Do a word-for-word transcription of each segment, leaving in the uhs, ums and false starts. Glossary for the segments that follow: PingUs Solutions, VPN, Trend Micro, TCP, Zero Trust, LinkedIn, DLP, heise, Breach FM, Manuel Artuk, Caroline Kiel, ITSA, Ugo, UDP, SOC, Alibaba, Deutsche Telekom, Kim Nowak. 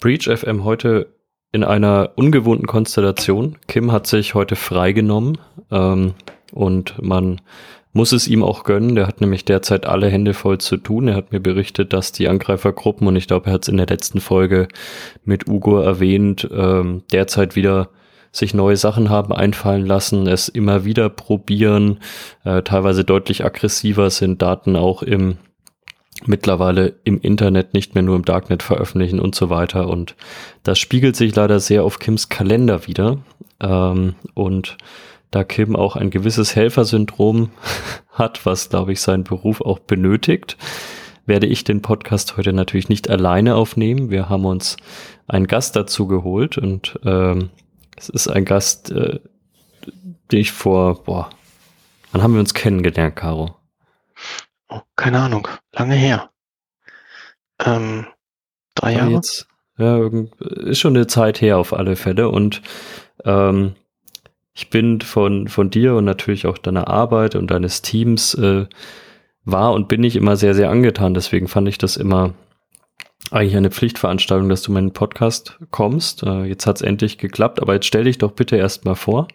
Breach F M heute in einer ungewohnten Konstellation. Kim hat sich heute freigenommen ähm, und man muss es ihm auch gönnen. Der hat nämlich derzeit alle Hände voll zu tun. Er hat mir berichtet, dass die Angreifergruppen, und ich glaube, er hat es in der letzten Folge mit Ugo erwähnt, ähm, derzeit wieder sich neue Sachen haben einfallen lassen, es immer wieder probieren, äh, teilweise deutlich aggressiver sind, Daten auch im mittlerweile im Internet, nicht mehr nur im Darknet veröffentlichen und so weiter. Und das spiegelt sich leider sehr auf Kims Kalender wieder. Ähm, und da Kim auch ein gewisses Helfersyndrom hat, was, glaube ich, seinen Beruf auch benötigt, werde ich den Podcast heute natürlich nicht alleine aufnehmen. Wir haben uns einen Gast dazu geholt und ähm, es ist ein Gast, äh, den ich vor, boah, wann haben wir uns kennengelernt, Caro? Oh, keine Ahnung, lange her. Ähm, drei Jahre? Jetzt, ja, ist schon eine Zeit her auf alle Fälle. Und ähm, ich bin von, von dir und natürlich auch deiner Arbeit und deines Teams äh, war und bin ich immer sehr, sehr angetan. Deswegen fand ich das immer eigentlich eine Pflichtveranstaltung, dass du meinen Podcast kommst. Äh, jetzt hat es endlich geklappt, aber jetzt stell dich doch bitte erstmal vor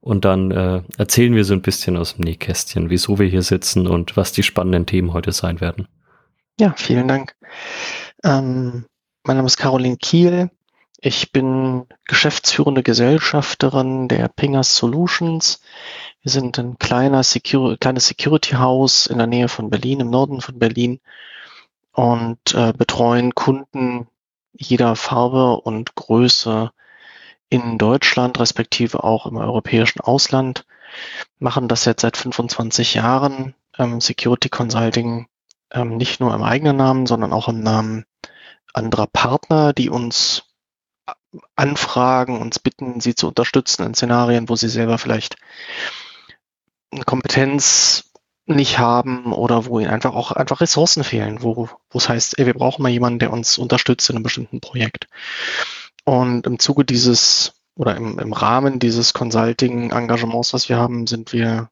und dann äh, erzählen wir so ein bisschen aus dem Nähkästchen, wieso wir hier sitzen und was die spannenden Themen heute sein werden. Ja, vielen Dank. Ähm, mein Name ist Caroline Kiel. Ich bin geschäftsführende Gesellschafterin der PingUs Solutions. Wir sind ein kleiner Secur- kleines Security-Haus in der Nähe von Berlin, im Norden von Berlin, und äh, betreuen Kunden jeder Farbe und Größe in Deutschland, respektive auch im europäischen Ausland. Machen das jetzt seit fünfundzwanzig Jahren, ähm, Security Consulting, ähm, nicht nur im eigenen Namen, sondern auch im Namen anderer Partner, die uns anfragen, uns bitten, sie zu unterstützen in Szenarien, wo sie selber vielleicht eine Kompetenz nicht haben oder wo ihnen einfach auch einfach Ressourcen fehlen, wo wo es heißt, ey, wir brauchen mal jemanden, der uns unterstützt in einem bestimmten Projekt. Und im Zuge dieses oder im, im Rahmen dieses Consulting-Engagements, was wir haben, sind wir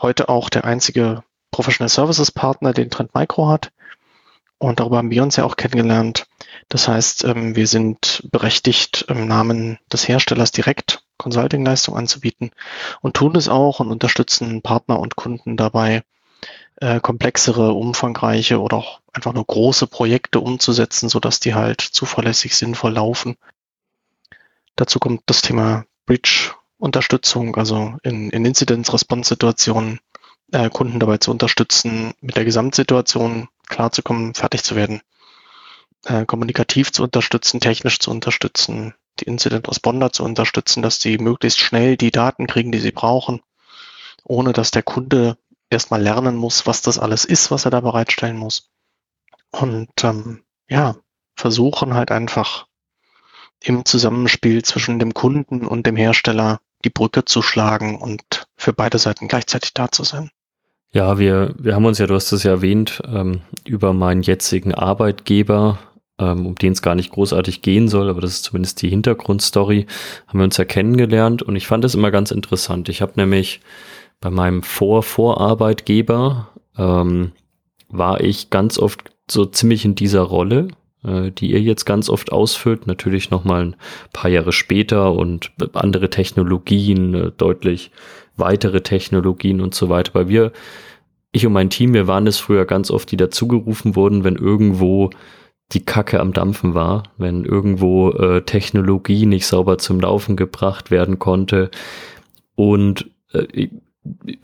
heute auch der einzige Professional Services Partner, den Trend Micro hat. Und darüber haben wir uns ja auch kennengelernt. Das heißt, wir sind berechtigt, im Namen des Herstellers direkt Consulting-Leistungen anzubieten und tun es auch und unterstützen Partner und Kunden dabei, komplexere, umfangreiche oder auch einfach nur große Projekte umzusetzen, sodass die halt zuverlässig sinnvoll laufen. Dazu kommt das Thema Breach-Unterstützung, also in, in Incident-Response-Situationen Kunden dabei zu unterstützen, mit der Gesamtsituation klarzukommen, fertig zu werden, äh, kommunikativ zu unterstützen, technisch zu unterstützen, die Incident-Responder zu unterstützen, dass sie möglichst schnell die Daten kriegen, die sie brauchen, ohne dass der Kunde erstmal lernen muss, was das alles ist, was er da bereitstellen muss. Und ähm, ja, versuchen halt einfach im Zusammenspiel zwischen dem Kunden und dem Hersteller die Brücke zu schlagen und für beide Seiten gleichzeitig da zu sein. Ja, wir wir haben uns ja, du hast es ja erwähnt, ähm, über meinen jetzigen Arbeitgeber, ähm, um den es gar nicht großartig gehen soll, aber das ist zumindest die Hintergrundstory, haben wir uns ja kennengelernt und ich fand das immer ganz interessant. Ich habe nämlich bei meinem Vor-Vorarbeitgeber ähm, war ich ganz oft so ziemlich in dieser Rolle, äh, die ihr jetzt ganz oft ausfüllt, natürlich nochmal ein paar Jahre später und andere Technologien, äh, deutlich weitere Technologien und so weiter. Weil wir, ich und mein Team, wir waren es früher ganz oft, die dazugerufen wurden, wenn irgendwo die Kacke am Dampfen war, wenn irgendwo äh, Technologie nicht sauber zum Laufen gebracht werden konnte. Und äh,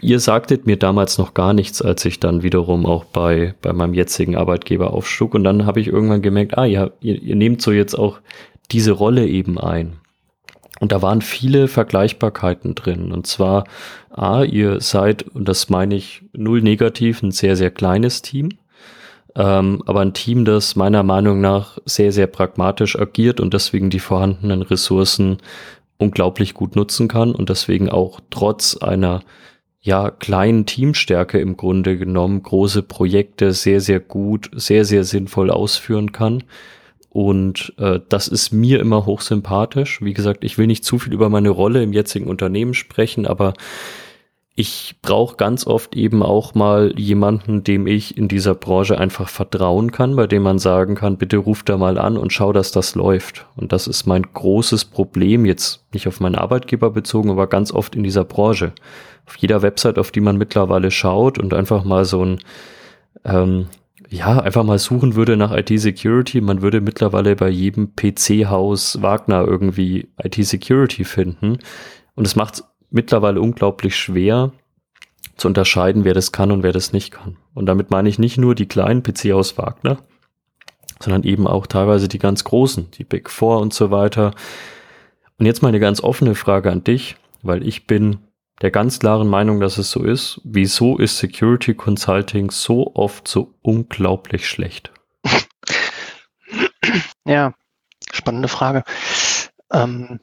ihr sagtet mir damals noch gar nichts, als ich dann wiederum auch bei, bei meinem jetzigen Arbeitgeber aufschlug. Und dann habe ich irgendwann gemerkt, ah ja, ihr, ihr nehmt so jetzt auch diese Rolle eben ein. Und da waren viele Vergleichbarkeiten drin. Und zwar, A, ihr seid, und das meine ich null negativ, ein sehr, sehr kleines Team. Ähm, aber ein Team, das meiner Meinung nach sehr, sehr pragmatisch agiert und deswegen die vorhandenen Ressourcen unglaublich gut nutzen kann und deswegen auch trotz einer ja kleinen Teamstärke im Grunde genommen große Projekte sehr, sehr gut, sehr, sehr sinnvoll ausführen kann. Und äh, das ist mir immer hochsympathisch. Wie gesagt, ich will nicht zu viel über meine Rolle im jetzigen Unternehmen sprechen, aber ich brauche ganz oft eben auch mal jemanden, dem ich in dieser Branche einfach vertrauen kann, bei dem man sagen kann, bitte ruf da mal an und schau, dass das läuft. Und das ist mein großes Problem, jetzt nicht auf meinen Arbeitgeber bezogen, aber ganz oft in dieser Branche. Auf jeder Website, auf die man mittlerweile schaut und einfach mal so ein, ähm, ja, einfach mal suchen würde nach I T-Security, man würde mittlerweile bei jedem P C-Haus Wagner irgendwie I T-Security finden. Und es macht mittlerweile unglaublich schwer zu unterscheiden, wer das kann und wer das nicht kann. Und damit meine ich nicht nur die kleinen P C-Haus Wagner, sondern eben auch teilweise die ganz großen, die Big Four und so weiter. Und jetzt mal eine ganz offene Frage an dich, weil ich bin der ganz klaren Meinung, dass es so ist. Wieso ist Security Consulting so oft so unglaublich schlecht? Ja, spannende Frage. Ähm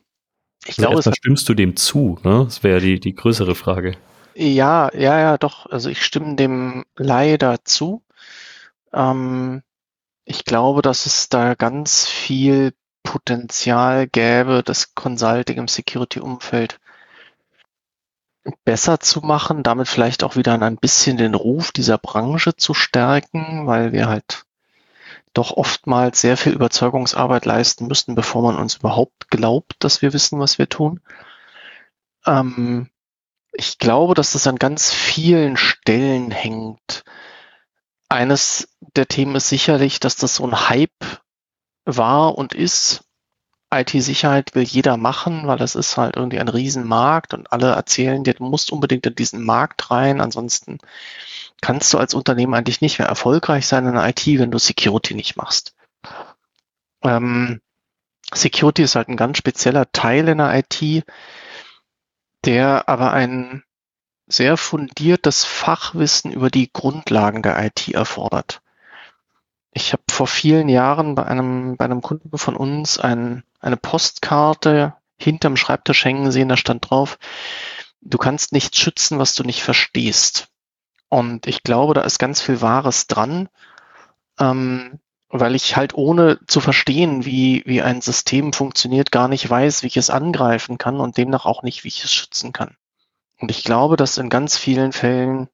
Ich also glaube, erstmal stimmst du dem zu, ne? Das wäre die, die größere Frage. Ja, ja, ja, doch. Also ich stimme dem leider zu. Ähm, ich glaube, dass es da ganz viel Potenzial gäbe, das Consulting im Security-Umfeld besser zu machen, damit vielleicht auch wieder ein bisschen den Ruf dieser Branche zu stärken, weil wir halt doch oftmals sehr viel Überzeugungsarbeit leisten müssen, bevor man uns überhaupt glaubt, dass wir wissen, was wir tun. Ähm, ich glaube, dass das an ganz vielen Stellen hängt. Eines der Themen ist sicherlich, dass das so ein Hype war und ist. I T-Sicherheit will jeder machen, weil das ist halt irgendwie ein Riesenmarkt und alle erzählen dir, du musst unbedingt in diesen Markt rein, ansonsten kannst du als Unternehmen eigentlich nicht mehr erfolgreich sein in der I T, wenn du Security nicht machst. Ähm, Security ist halt ein ganz spezieller Teil in der I T, der aber ein sehr fundiertes Fachwissen über die Grundlagen der I T erfordert. Ich habe vor vielen Jahren bei einem, bei einem Kunden von uns ein, eine Postkarte hinterm Schreibtisch hängen sehen, da stand drauf, du kannst nichts schützen, was du nicht verstehst. Und ich glaube, da ist ganz viel Wahres dran, ähm, weil ich halt ohne zu verstehen, wie, wie ein System funktioniert, gar nicht weiß, wie ich es angreifen kann und demnach auch nicht, wie ich es schützen kann. Und ich glaube, dass in ganz vielen Fällen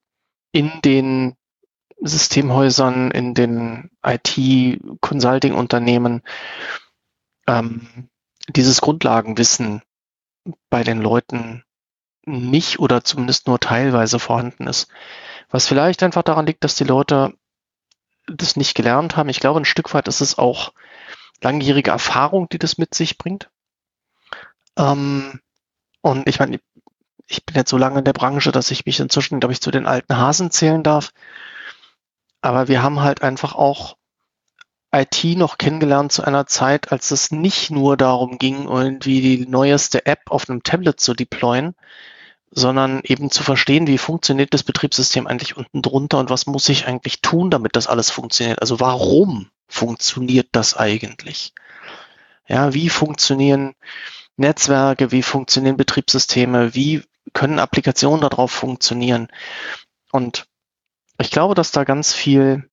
in den Systemhäusern, in den I T-Consulting-Unternehmen ähm, dieses Grundlagenwissen bei den Leuten nicht oder zumindest nur teilweise vorhanden ist. Was vielleicht einfach daran liegt, dass die Leute das nicht gelernt haben. Ich glaube, ein Stück weit ist es auch langjährige Erfahrung, die das mit sich bringt. Ähm, und ich meine, ich bin jetzt so lange in der Branche, dass ich mich inzwischen, glaube ich, zu den alten Hasen zählen darf. Aber wir haben halt einfach auch I T noch kennengelernt zu einer Zeit, als es nicht nur darum ging, irgendwie die neueste App auf einem Tablet zu deployen, sondern eben zu verstehen, wie funktioniert das Betriebssystem eigentlich unten drunter und was muss ich eigentlich tun, damit das alles funktioniert. Also warum funktioniert das eigentlich? Ja, wie funktionieren Netzwerke, wie funktionieren Betriebssysteme, wie können Applikationen darauf funktionieren? Und ich glaube, dass da ganz viel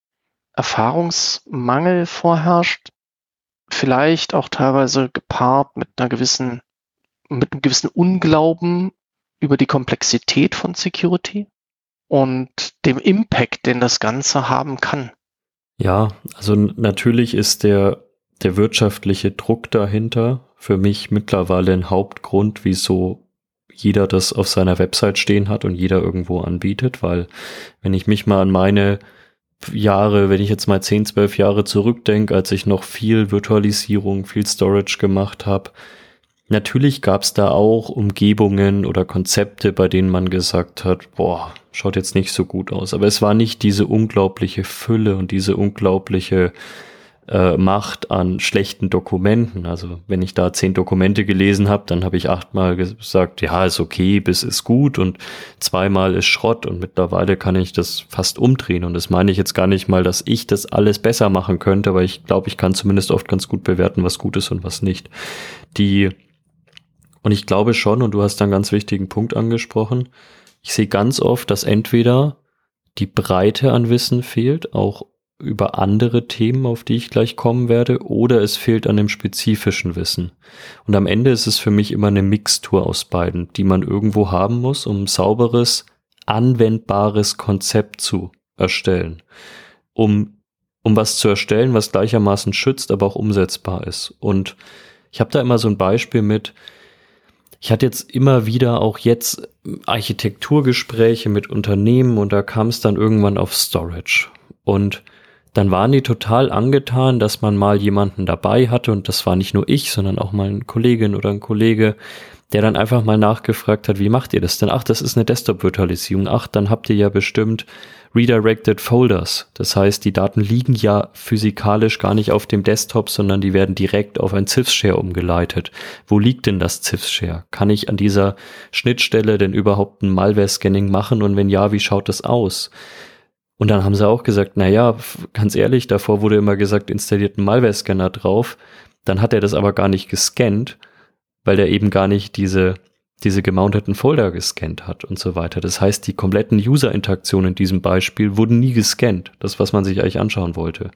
Erfahrungsmangel vorherrscht, vielleicht auch teilweise gepaart mit einer gewissen, mit einem gewissen Unglauben über die Komplexität von Security und dem Impact, den das Ganze haben kann. Ja, also natürlich ist der, der wirtschaftliche Druck dahinter für mich mittlerweile ein Hauptgrund, wieso jeder das auf seiner Website stehen hat und jeder irgendwo anbietet, weil wenn ich mich mal an meine Jahre, wenn ich jetzt mal zehn, zwölf Jahre zurückdenke, als ich noch viel Virtualisierung, viel Storage gemacht habe, natürlich gab es da auch Umgebungen oder Konzepte, bei denen man gesagt hat, boah, schaut jetzt nicht so gut aus. Aber es war nicht diese unglaubliche Fülle und diese unglaubliche Äh, Macht an schlechten Dokumenten. Also wenn ich da zehn Dokumente gelesen habe, dann habe ich achtmal gesagt, ja, ist okay, bis ist gut und zweimal ist Schrott und mittlerweile kann ich das fast umdrehen und das meine ich jetzt gar nicht mal, dass ich das alles besser machen könnte, aber ich glaube, ich kann zumindest oft ganz gut bewerten, was gut ist und was nicht. Die und ich glaube schon, und du hast da einen ganz wichtigen Punkt angesprochen, ich sehe ganz oft, dass entweder die Breite an Wissen fehlt, auch über andere Themen, auf die ich gleich kommen werde, oder es fehlt an dem spezifischen Wissen. Und am Ende ist es für mich immer eine Mixtur aus beiden, die man irgendwo haben muss, um ein sauberes anwendbares Konzept zu erstellen, um, um was zu erstellen, was gleichermaßen schützt, aber auch umsetzbar ist. Und ich habe da immer so ein Beispiel mit, ich hatte jetzt immer wieder auch jetzt Architekturgespräche mit Unternehmen und da kam es dann irgendwann auf Storage. Und dann waren die total angetan, dass man mal jemanden dabei hatte und das war nicht nur ich, sondern auch mal eine Kollegin oder ein Kollege, der dann einfach mal nachgefragt hat, wie macht ihr das denn? Ach, das ist eine Desktop-Virtualisierung. Ach, dann habt ihr ja bestimmt Redirected Folders. Das heißt, die Daten liegen ja physikalisch gar nicht auf dem Desktop, sondern die werden direkt auf ein Ziff-Share umgeleitet. Wo liegt denn das Ziff-Share? Kann ich an dieser Schnittstelle denn überhaupt ein Malware-Scanning machen? Und wenn ja, wie schaut das aus? Und dann haben sie auch gesagt, naja, ganz ehrlich, davor wurde immer gesagt, installiert einen Malware-Scanner drauf. Dann hat er das aber gar nicht gescannt, weil er eben gar nicht diese, diese gemounteten Folder gescannt hat und so weiter. Das heißt, die kompletten User-Interaktionen in diesem Beispiel wurden nie gescannt. Das, was man sich eigentlich anschauen wollte.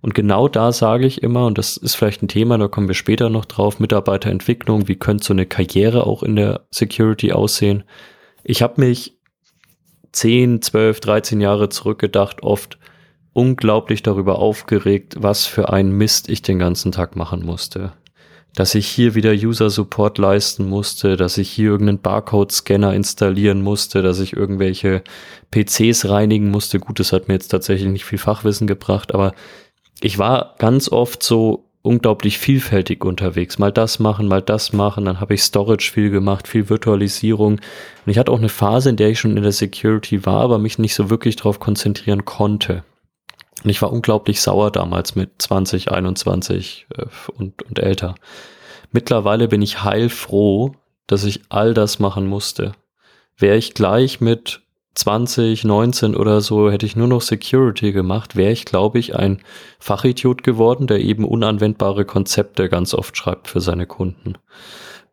Und genau da sage ich immer, und das ist vielleicht ein Thema, da kommen wir später noch drauf, Mitarbeiterentwicklung, wie könnte so eine Karriere auch in der Security aussehen? Ich habe mich zehn, zwölf, dreizehn Jahre zurückgedacht, oft unglaublich darüber aufgeregt, was für einen Mist ich den ganzen Tag machen musste. Dass ich hier wieder User-Support leisten musste, dass ich hier irgendeinen Barcode-Scanner installieren musste, dass ich irgendwelche P Cs reinigen musste. Gut, das hat mir jetzt tatsächlich nicht viel Fachwissen gebracht, aber ich war ganz oft so unglaublich vielfältig unterwegs. Mal das machen, mal das machen, dann habe ich Storage viel gemacht, viel Virtualisierung. Und ich hatte auch eine Phase, in der ich schon in der Security war, aber mich nicht so wirklich darauf konzentrieren konnte. Und ich war unglaublich sauer damals mit zwanzig, einundzwanzig äh, und, und älter. Mittlerweile bin ich heilfroh, dass ich all das machen musste. Wäre ich gleich mit zwanzig, neunzehn oder so, hätte ich nur noch Security gemacht, wäre ich, glaube ich, ein Fachidiot geworden, der eben unanwendbare Konzepte ganz oft schreibt für seine Kunden.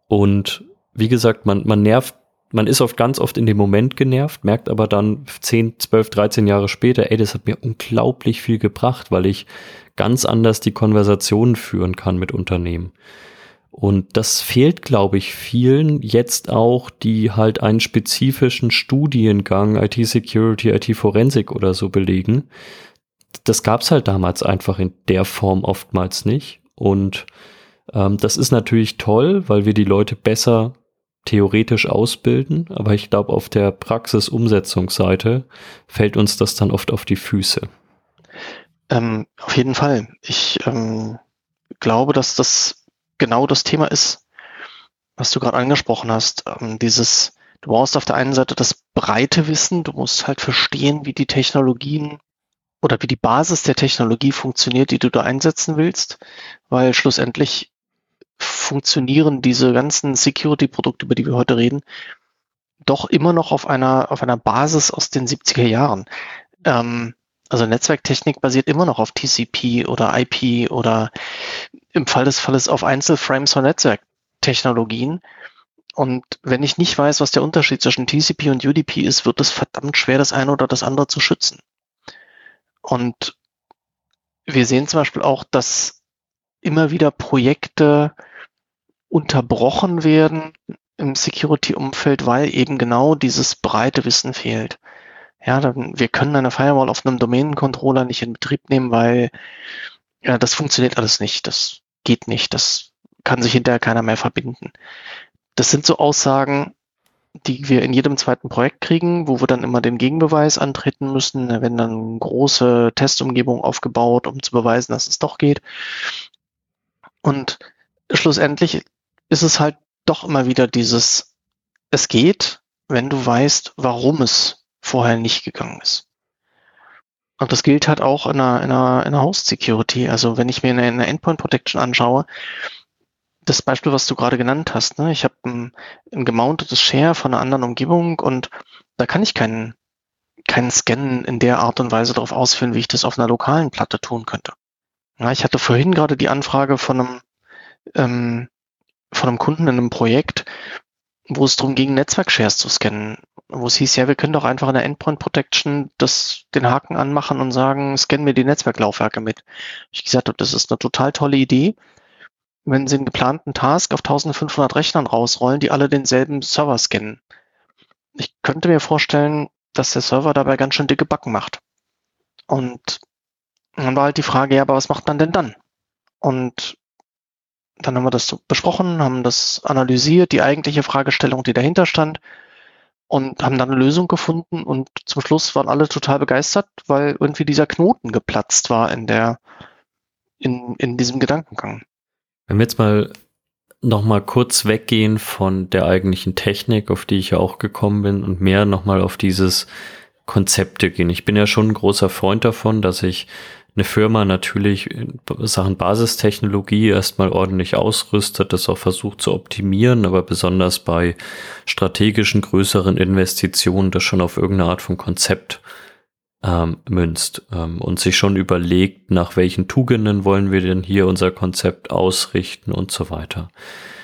Und wie gesagt, man, man nervt, man ist oft ganz oft in dem Moment genervt, merkt aber dann zehn, zwölf, dreizehn Jahre später, ey, das hat mir unglaublich viel gebracht, weil ich ganz anders die Konversationen führen kann mit Unternehmen. Und das fehlt, glaube ich, vielen jetzt auch, die halt einen spezifischen Studiengang I T-Security, I T-Forensik oder so belegen. Das gab's halt damals einfach in der Form oftmals nicht. Und ähm, das ist natürlich toll, weil wir die Leute besser theoretisch ausbilden. Aber ich glaube, auf der Praxisumsetzungsseite fällt uns das dann oft auf die Füße. Ähm, auf jeden Fall. Ich ähm, glaube, dass das genau das Thema ist, was du gerade angesprochen hast. Dieses, du brauchst auf der einen Seite das breite Wissen, du musst halt verstehen, wie die Technologien oder wie die Basis der Technologie funktioniert, die du da einsetzen willst, weil schlussendlich funktionieren diese ganzen Security-Produkte, über die wir heute reden, doch immer noch auf einer, auf einer Basis aus den siebziger Jahren. Ähm, Also Netzwerktechnik basiert immer noch auf T C P oder I P oder im Fall des Falles auf Einzelframes von Netzwerktechnologien. Und wenn ich nicht weiß, was der Unterschied zwischen T C P und U D P ist, wird es verdammt schwer, das eine oder das andere zu schützen. Und wir sehen zum Beispiel auch, dass immer wieder Projekte unterbrochen werden im Security-Umfeld, weil eben genau dieses breite Wissen fehlt. Ja, dann, wir können eine Firewall auf einem Domänencontroller nicht in Betrieb nehmen, weil ja, das funktioniert alles nicht, das geht nicht, das kann sich hinterher keiner mehr verbinden. Das sind so Aussagen, die wir in jedem zweiten Projekt kriegen, wo wir dann immer den Gegenbeweis antreten müssen. Da werden dann große Testumgebungen aufgebaut, um zu beweisen, dass es doch geht. Und schlussendlich ist es halt doch immer wieder dieses, es geht, wenn du weißt, warum es vorher nicht gegangen ist. Und das gilt halt auch in einer, in einer, in einer Host-Security. Also wenn ich mir eine, eine Endpoint-Protection anschaue, das Beispiel, was du gerade genannt hast, ne? Ich habe ein, ein gemountetes Share von einer anderen Umgebung und da kann ich keinen, keinen Scan in der Art und Weise darauf ausführen, wie ich das auf einer lokalen Platte tun könnte. Ja, ich hatte vorhin gerade die Anfrage von einem, ähm, von einem Kunden in einem Projekt, wo es darum ging, Netzwerkshares zu scannen, wo es hieß, ja, wir können doch einfach in der Endpoint Protection das, den Haken anmachen und sagen, scannen wir die Netzwerklaufwerke mit. Ich gesagt habe, das ist eine total tolle Idee, wenn Sie einen geplanten Task auf eintausendfünfhundert Rechnern rausrollen, die alle denselben Server scannen. Ich könnte mir vorstellen, dass der Server dabei ganz schön dicke Backen macht. Und dann war halt die Frage, ja, aber was macht man denn dann? Und dann haben wir das besprochen, haben das analysiert, die eigentliche Fragestellung, die dahinter stand, und haben dann eine Lösung gefunden. Und zum Schluss waren alle total begeistert, weil irgendwie dieser Knoten geplatzt war in der, in, in diesem Gedankengang. Wenn wir jetzt mal nochmal kurz weggehen von der eigentlichen Technik, auf die ich ja auch gekommen bin, und mehr nochmal auf dieses Konzepte gehen. Ich bin ja schon ein großer Freund davon, dass ich eine Firma natürlich in Sachen Basistechnologie erstmal ordentlich ausrüstet, das auch versucht zu optimieren, aber besonders bei strategischen, größeren Investitionen das schon auf irgendeine Art von Konzept ähm, münzt ähm, und sich schon überlegt, nach welchen Tugenden wollen wir denn hier unser Konzept ausrichten und so weiter.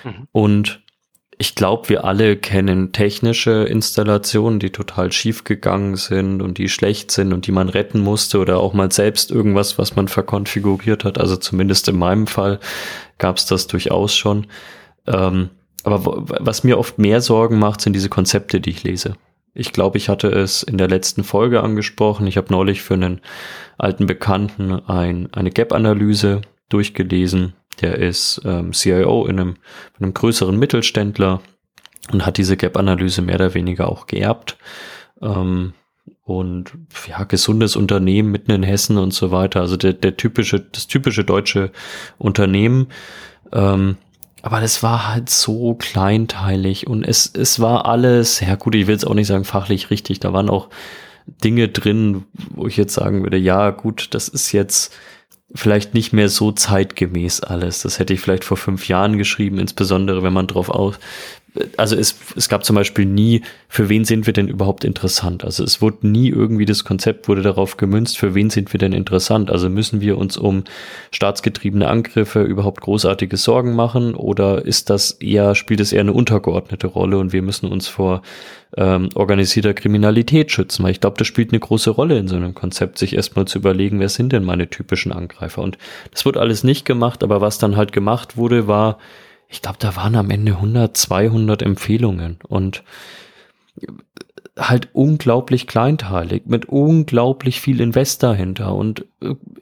Mhm. Und ich glaube, wir alle kennen technische Installationen, die total schief gegangen sind und die schlecht sind und die man retten musste, oder auch mal selbst irgendwas, was man verkonfiguriert hat. Also zumindest in meinem Fall gab es das durchaus schon. Ähm, aber w- was mir oft mehr Sorgen macht, sind diese Konzepte, die ich lese. Ich glaube, ich hatte es in der letzten Folge angesprochen. Ich habe neulich für einen alten Bekannten ein, eine Gap-Analyse durchgelesen. Der ist ähm, C I O in einem, einem größeren Mittelständler und hat diese Gap-Analyse mehr oder weniger auch geerbt. Ähm, und ja, gesundes Unternehmen mitten in Hessen und so weiter. Also der, der typische, das typische deutsche Unternehmen. Ähm, aber das war halt so kleinteilig und es, es war alles, ja gut, ich will jetzt auch nicht sagen fachlich richtig, da waren auch Dinge drin, wo ich jetzt sagen würde, ja gut, das ist jetzt vielleicht nicht mehr so zeitgemäß alles. Das hätte ich vielleicht vor fünf Jahren geschrieben, insbesondere wenn man drauf aus... Also es, es gab zum Beispiel nie, für wen sind wir denn überhaupt interessant? Also es wurde nie irgendwie, das Konzept wurde darauf gemünzt, für wen sind wir denn interessant? Also müssen wir uns um staatsgetriebene Angriffe überhaupt großartige Sorgen machen, oder ist das eher, spielt es eher eine untergeordnete Rolle und wir müssen uns vor ähm, organisierter Kriminalität schützen? Weil ich glaube, das spielt eine große Rolle in so einem Konzept, sich erstmal zu überlegen, wer sind denn meine typischen Angreifer? Und das wurde alles nicht gemacht, aber was dann halt gemacht wurde, war, ich glaube, da waren am Ende hundert, zweihundert Empfehlungen und halt unglaublich kleinteilig, mit unglaublich viel Invest dahinter. Und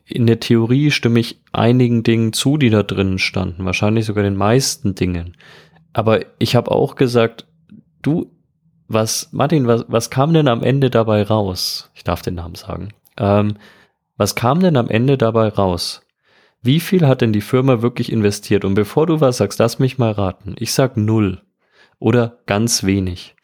in der Theorie stimme ich einigen Dingen zu, die da drinnen standen, wahrscheinlich sogar den meisten Dingen. Aber ich habe auch gesagt, du, was, Martin, was, was kam denn am Ende dabei raus? Ich darf den Namen sagen. Ähm, was kam denn am Ende dabei raus? Wie viel hat denn die Firma wirklich investiert? Und bevor du was sagst, lass mich mal raten. Ich sag null oder ganz wenig.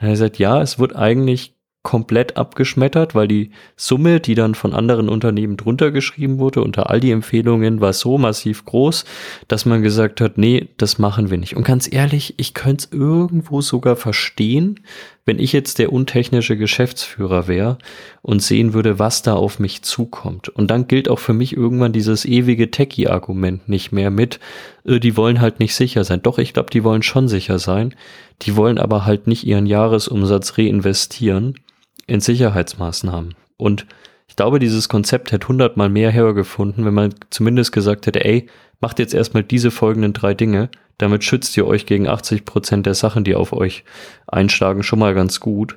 Und er sagt, ja, es wird eigentlich komplett abgeschmettert, weil die Summe, die dann von anderen Unternehmen drunter geschrieben wurde, unter all die Empfehlungen, war so massiv groß, dass man gesagt hat, nee, das machen wir nicht. Und ganz ehrlich, ich könnte es irgendwo sogar verstehen, wenn ich jetzt der untechnische Geschäftsführer wäre und sehen würde, was da auf mich zukommt. Und dann gilt auch für mich irgendwann dieses ewige Techie-Argument nicht mehr mit, die wollen halt nicht sicher sein. Doch, ich glaube, die wollen schon sicher sein. Die wollen aber halt nicht ihren Jahresumsatz reinvestieren in Sicherheitsmaßnahmen. Und ich glaube, dieses Konzept hätte hundertmal mehr hergefunden, wenn man zumindest gesagt hätte, ey, macht jetzt erstmal diese folgenden drei Dinge, damit schützt ihr euch gegen achtzig Prozent der Sachen, die auf euch einschlagen, schon mal ganz gut.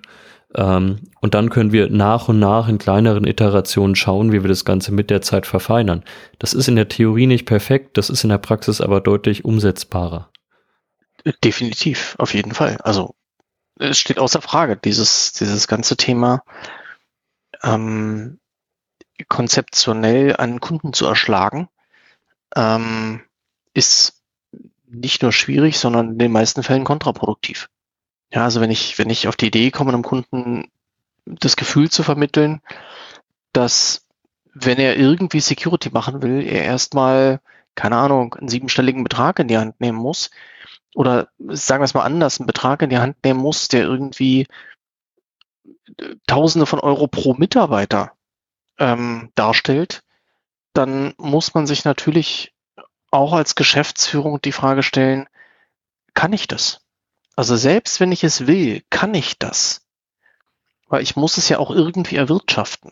Ähm, und dann können wir nach und nach in kleineren Iterationen schauen, wie wir das Ganze mit der Zeit verfeinern. Das ist in der Theorie nicht perfekt, das ist in der Praxis aber deutlich umsetzbarer. Definitiv, auf jeden Fall. Also es steht außer Frage, dieses, dieses ganze Thema ähm, konzeptionell einen Kunden zu erschlagen, ähm, ist nicht nur schwierig, sondern in den meisten Fällen kontraproduktiv. Ja, also wenn ich, wenn ich auf die Idee komme, einem Kunden das Gefühl zu vermitteln, dass wenn er irgendwie Security machen will, er erstmal, keine Ahnung, einen siebenstelligen Betrag in die Hand nehmen muss, oder sagen wir es mal anders, einen Betrag in die Hand nehmen muss, der irgendwie Tausende von Euro pro Mitarbeiter ähm, darstellt, dann muss man sich natürlich auch als Geschäftsführung die Frage stellen, kann ich das? Also selbst wenn ich es will, kann ich das? Weil ich muss es ja auch irgendwie erwirtschaften.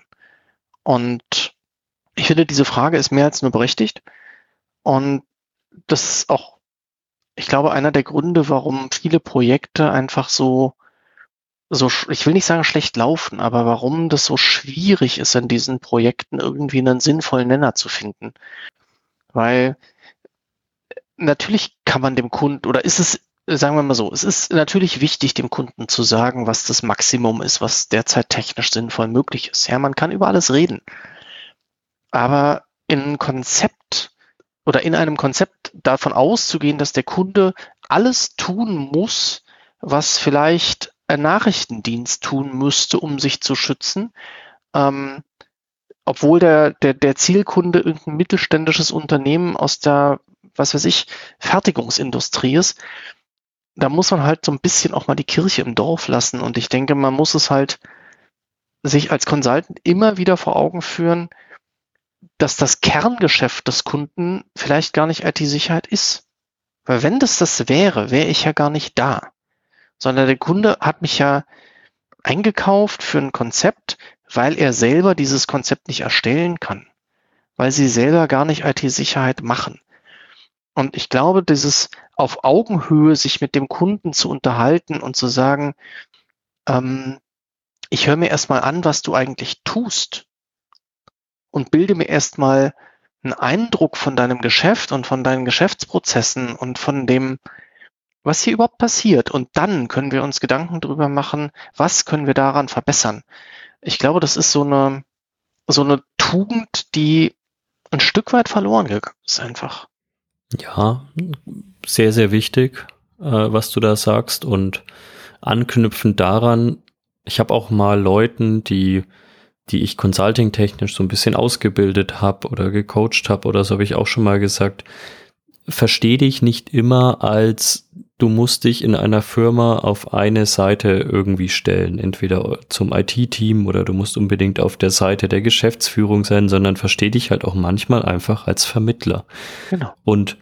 Und ich finde, diese Frage ist mehr als nur berechtigt. Und das ist auch, ich glaube, einer der Gründe, warum viele Projekte einfach so so, ich will nicht sagen schlecht laufen, aber warum das so schwierig ist, in diesen Projekten irgendwie einen sinnvollen Nenner zu finden. Weil natürlich kann man dem Kunden, oder ist es, sagen wir mal so, es ist natürlich wichtig, dem Kunden zu sagen, was das Maximum ist, was derzeit technisch sinnvoll möglich ist. Ja, man kann über alles reden. Aber in einem Konzept oder in einem Konzept davon auszugehen, dass der Kunde alles tun muss, was vielleicht ein Nachrichtendienst tun müsste, um sich zu schützen, ähm, obwohl der, der, der Zielkunde irgendein mittelständisches Unternehmen aus der, was weiß ich, Fertigungsindustrie ist, da muss man halt so ein bisschen auch mal die Kirche im Dorf lassen. Und ich denke, man muss es halt sich als Consultant immer wieder vor Augen führen, dass das Kerngeschäft des Kunden vielleicht gar nicht I T-Sicherheit ist. Weil wenn das das wäre, wäre ich ja gar nicht da. Sondern der Kunde hat mich ja eingekauft für ein Konzept, weil er selber dieses Konzept nicht erstellen kann. Weil sie selber gar nicht I T-Sicherheit machen. Und ich glaube, dieses auf Augenhöhe sich mit dem Kunden zu unterhalten und zu sagen, ähm, ich höre mir erstmal an, was du eigentlich tust. Und bilde mir erstmal einen Eindruck von deinem Geschäft und von deinen Geschäftsprozessen und von dem, was hier überhaupt passiert. Und dann können wir uns Gedanken darüber machen, was können wir daran verbessern. Ich glaube, das ist so eine, so eine Tugend, die ein Stück weit verloren gegangen ist einfach. Ja, sehr, sehr wichtig, was du da sagst. Und anknüpfend daran, ich habe auch mal Leuten, die die ich consulting-technisch so ein bisschen ausgebildet habe oder gecoacht habe oder so, habe ich auch schon mal gesagt, verstehe dich nicht immer als, du musst dich in einer Firma auf eine Seite irgendwie stellen, entweder zum I T-Team oder du musst unbedingt auf der Seite der Geschäftsführung sein, sondern verstehe dich halt auch manchmal einfach als Vermittler. Genau. Und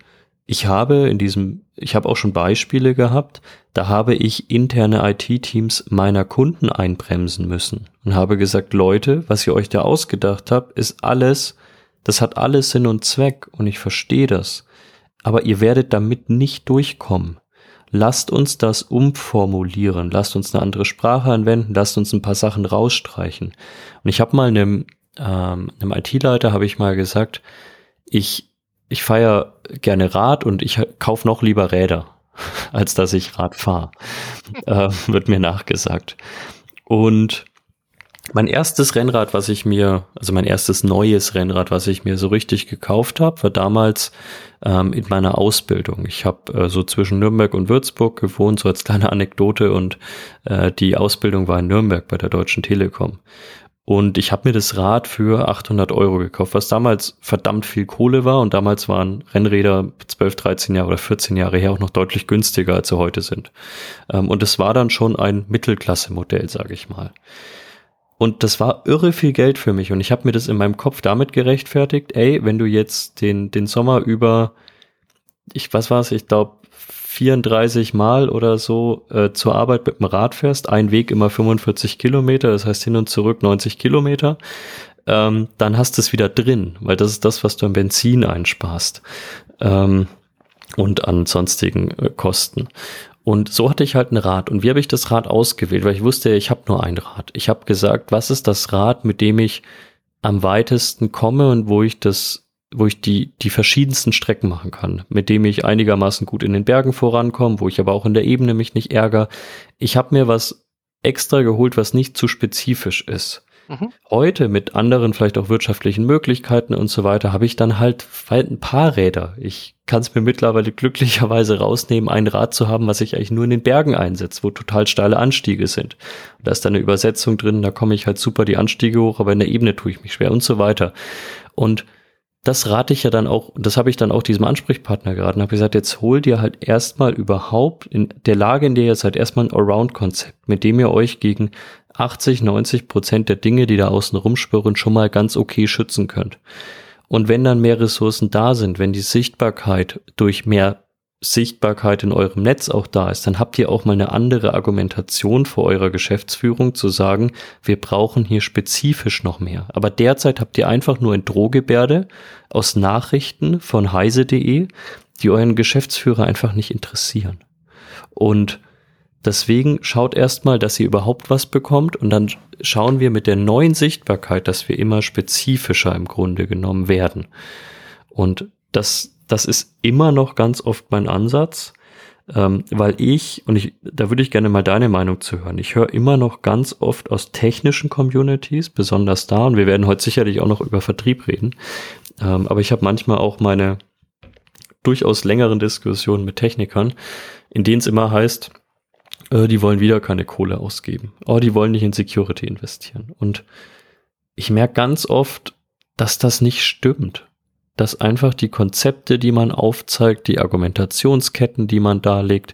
ich habe in diesem, ich habe auch schon Beispiele gehabt, da habe ich interne I T-Teams meiner Kunden einbremsen müssen und habe gesagt, Leute, was ihr euch da ausgedacht habt, ist alles, das hat alles Sinn und Zweck und ich verstehe das, aber ihr werdet damit nicht durchkommen. Lasst uns das umformulieren, lasst uns eine andere Sprache anwenden, lasst uns ein paar Sachen rausstreichen. Und ich habe mal einem, ähm, einem I T-Leiter, habe ich mal gesagt, ich Ich fahre ja gerne Rad und ich kaufe noch lieber Räder, als dass ich Rad fahre, äh, wird mir nachgesagt. Und mein erstes Rennrad, was ich mir, also mein erstes neues Rennrad, was ich mir so richtig gekauft habe, war damals ähm, in meiner Ausbildung. Ich habe äh, so zwischen Nürnberg und Würzburg gewohnt, so als kleine Anekdote, und äh, die Ausbildung war in Nürnberg bei der Deutschen Telekom. Und ich habe mir das Rad für achthundert Euro gekauft, was damals verdammt viel Kohle war. Und damals waren Rennräder zwölf, dreizehn Jahre oder vierzehn Jahre her auch noch deutlich günstiger, als sie heute sind. Und es war dann schon ein Mittelklasse-Modell, sage ich mal. Und das war irre viel Geld für mich. Und ich habe mir das in meinem Kopf damit gerechtfertigt, ey, wenn du jetzt den den Sommer über, ich was war's, ich glaube, vierunddreißig Mal oder so äh, zur Arbeit mit dem Rad fährst, ein Weg immer fünfundvierzig Kilometer, das heißt hin und zurück neunzig Kilometer, ähm, dann hast du es wieder drin, weil das ist das, was du an Benzin einsparst ähm, und an sonstigen äh, Kosten. Und so hatte ich halt ein Rad. Und wie habe ich das Rad ausgewählt? Weil ich wusste, ich habe nur ein Rad. Ich habe gesagt, was ist das Rad, mit dem ich am weitesten komme und wo ich das wo ich die die verschiedensten Strecken machen kann, mit dem ich einigermaßen gut in den Bergen vorankomme, wo ich aber auch in der Ebene mich nicht ärgere. Ich habe mir was extra geholt, was nicht zu spezifisch ist. Mhm. Heute mit anderen vielleicht auch wirtschaftlichen Möglichkeiten und so weiter habe ich dann halt, halt ein paar Räder. Ich kann es mir mittlerweile glücklicherweise rausnehmen, ein Rad zu haben, was ich eigentlich nur in den Bergen einsetze, wo total steile Anstiege sind. Und da ist dann eine Übersetzung drin, da komme ich halt super die Anstiege hoch, aber in der Ebene tue ich mich schwer und so weiter. Und das rate ich ja dann auch, das habe ich dann auch diesem Ansprechpartner geraten, habe gesagt, jetzt hol dir halt erstmal überhaupt in der Lage, in der ihr seid, erstmal ein Allround-Konzept, mit dem ihr euch gegen achtzig, neunzig Prozent der Dinge, die da außen rumspüren, schon mal ganz okay schützen könnt. Und wenn dann mehr Ressourcen da sind, wenn die Sichtbarkeit durch mehr Sichtbarkeit in eurem Netz auch da ist, dann habt ihr auch mal eine andere Argumentation vor eurer Geschäftsführung zu sagen, wir brauchen hier spezifisch noch mehr. Aber derzeit habt ihr einfach nur ein Drohgebärde aus Nachrichten von heise punkt de, die euren Geschäftsführer einfach nicht interessieren. Und Deswegen schaut erstmal, dass ihr überhaupt was bekommt, und dann schauen wir mit der neuen Sichtbarkeit, dass wir immer spezifischer im Grunde genommen werden. Und das, das ist immer noch ganz oft mein Ansatz, ähm, weil ich, und ich, da würde ich gerne mal deine Meinung zu hören, ich höre immer noch ganz oft aus technischen Communities, besonders da, und wir werden heute sicherlich auch noch über Vertrieb reden, ähm, aber ich habe manchmal auch meine durchaus längeren Diskussionen mit Technikern, in denen es immer heißt, äh, die wollen wieder keine Kohle ausgeben, oh, die wollen nicht in Security investieren. Und ich merke ganz oft, dass das nicht stimmt. Dass einfach die Konzepte, die man aufzeigt, die Argumentationsketten, die man darlegt,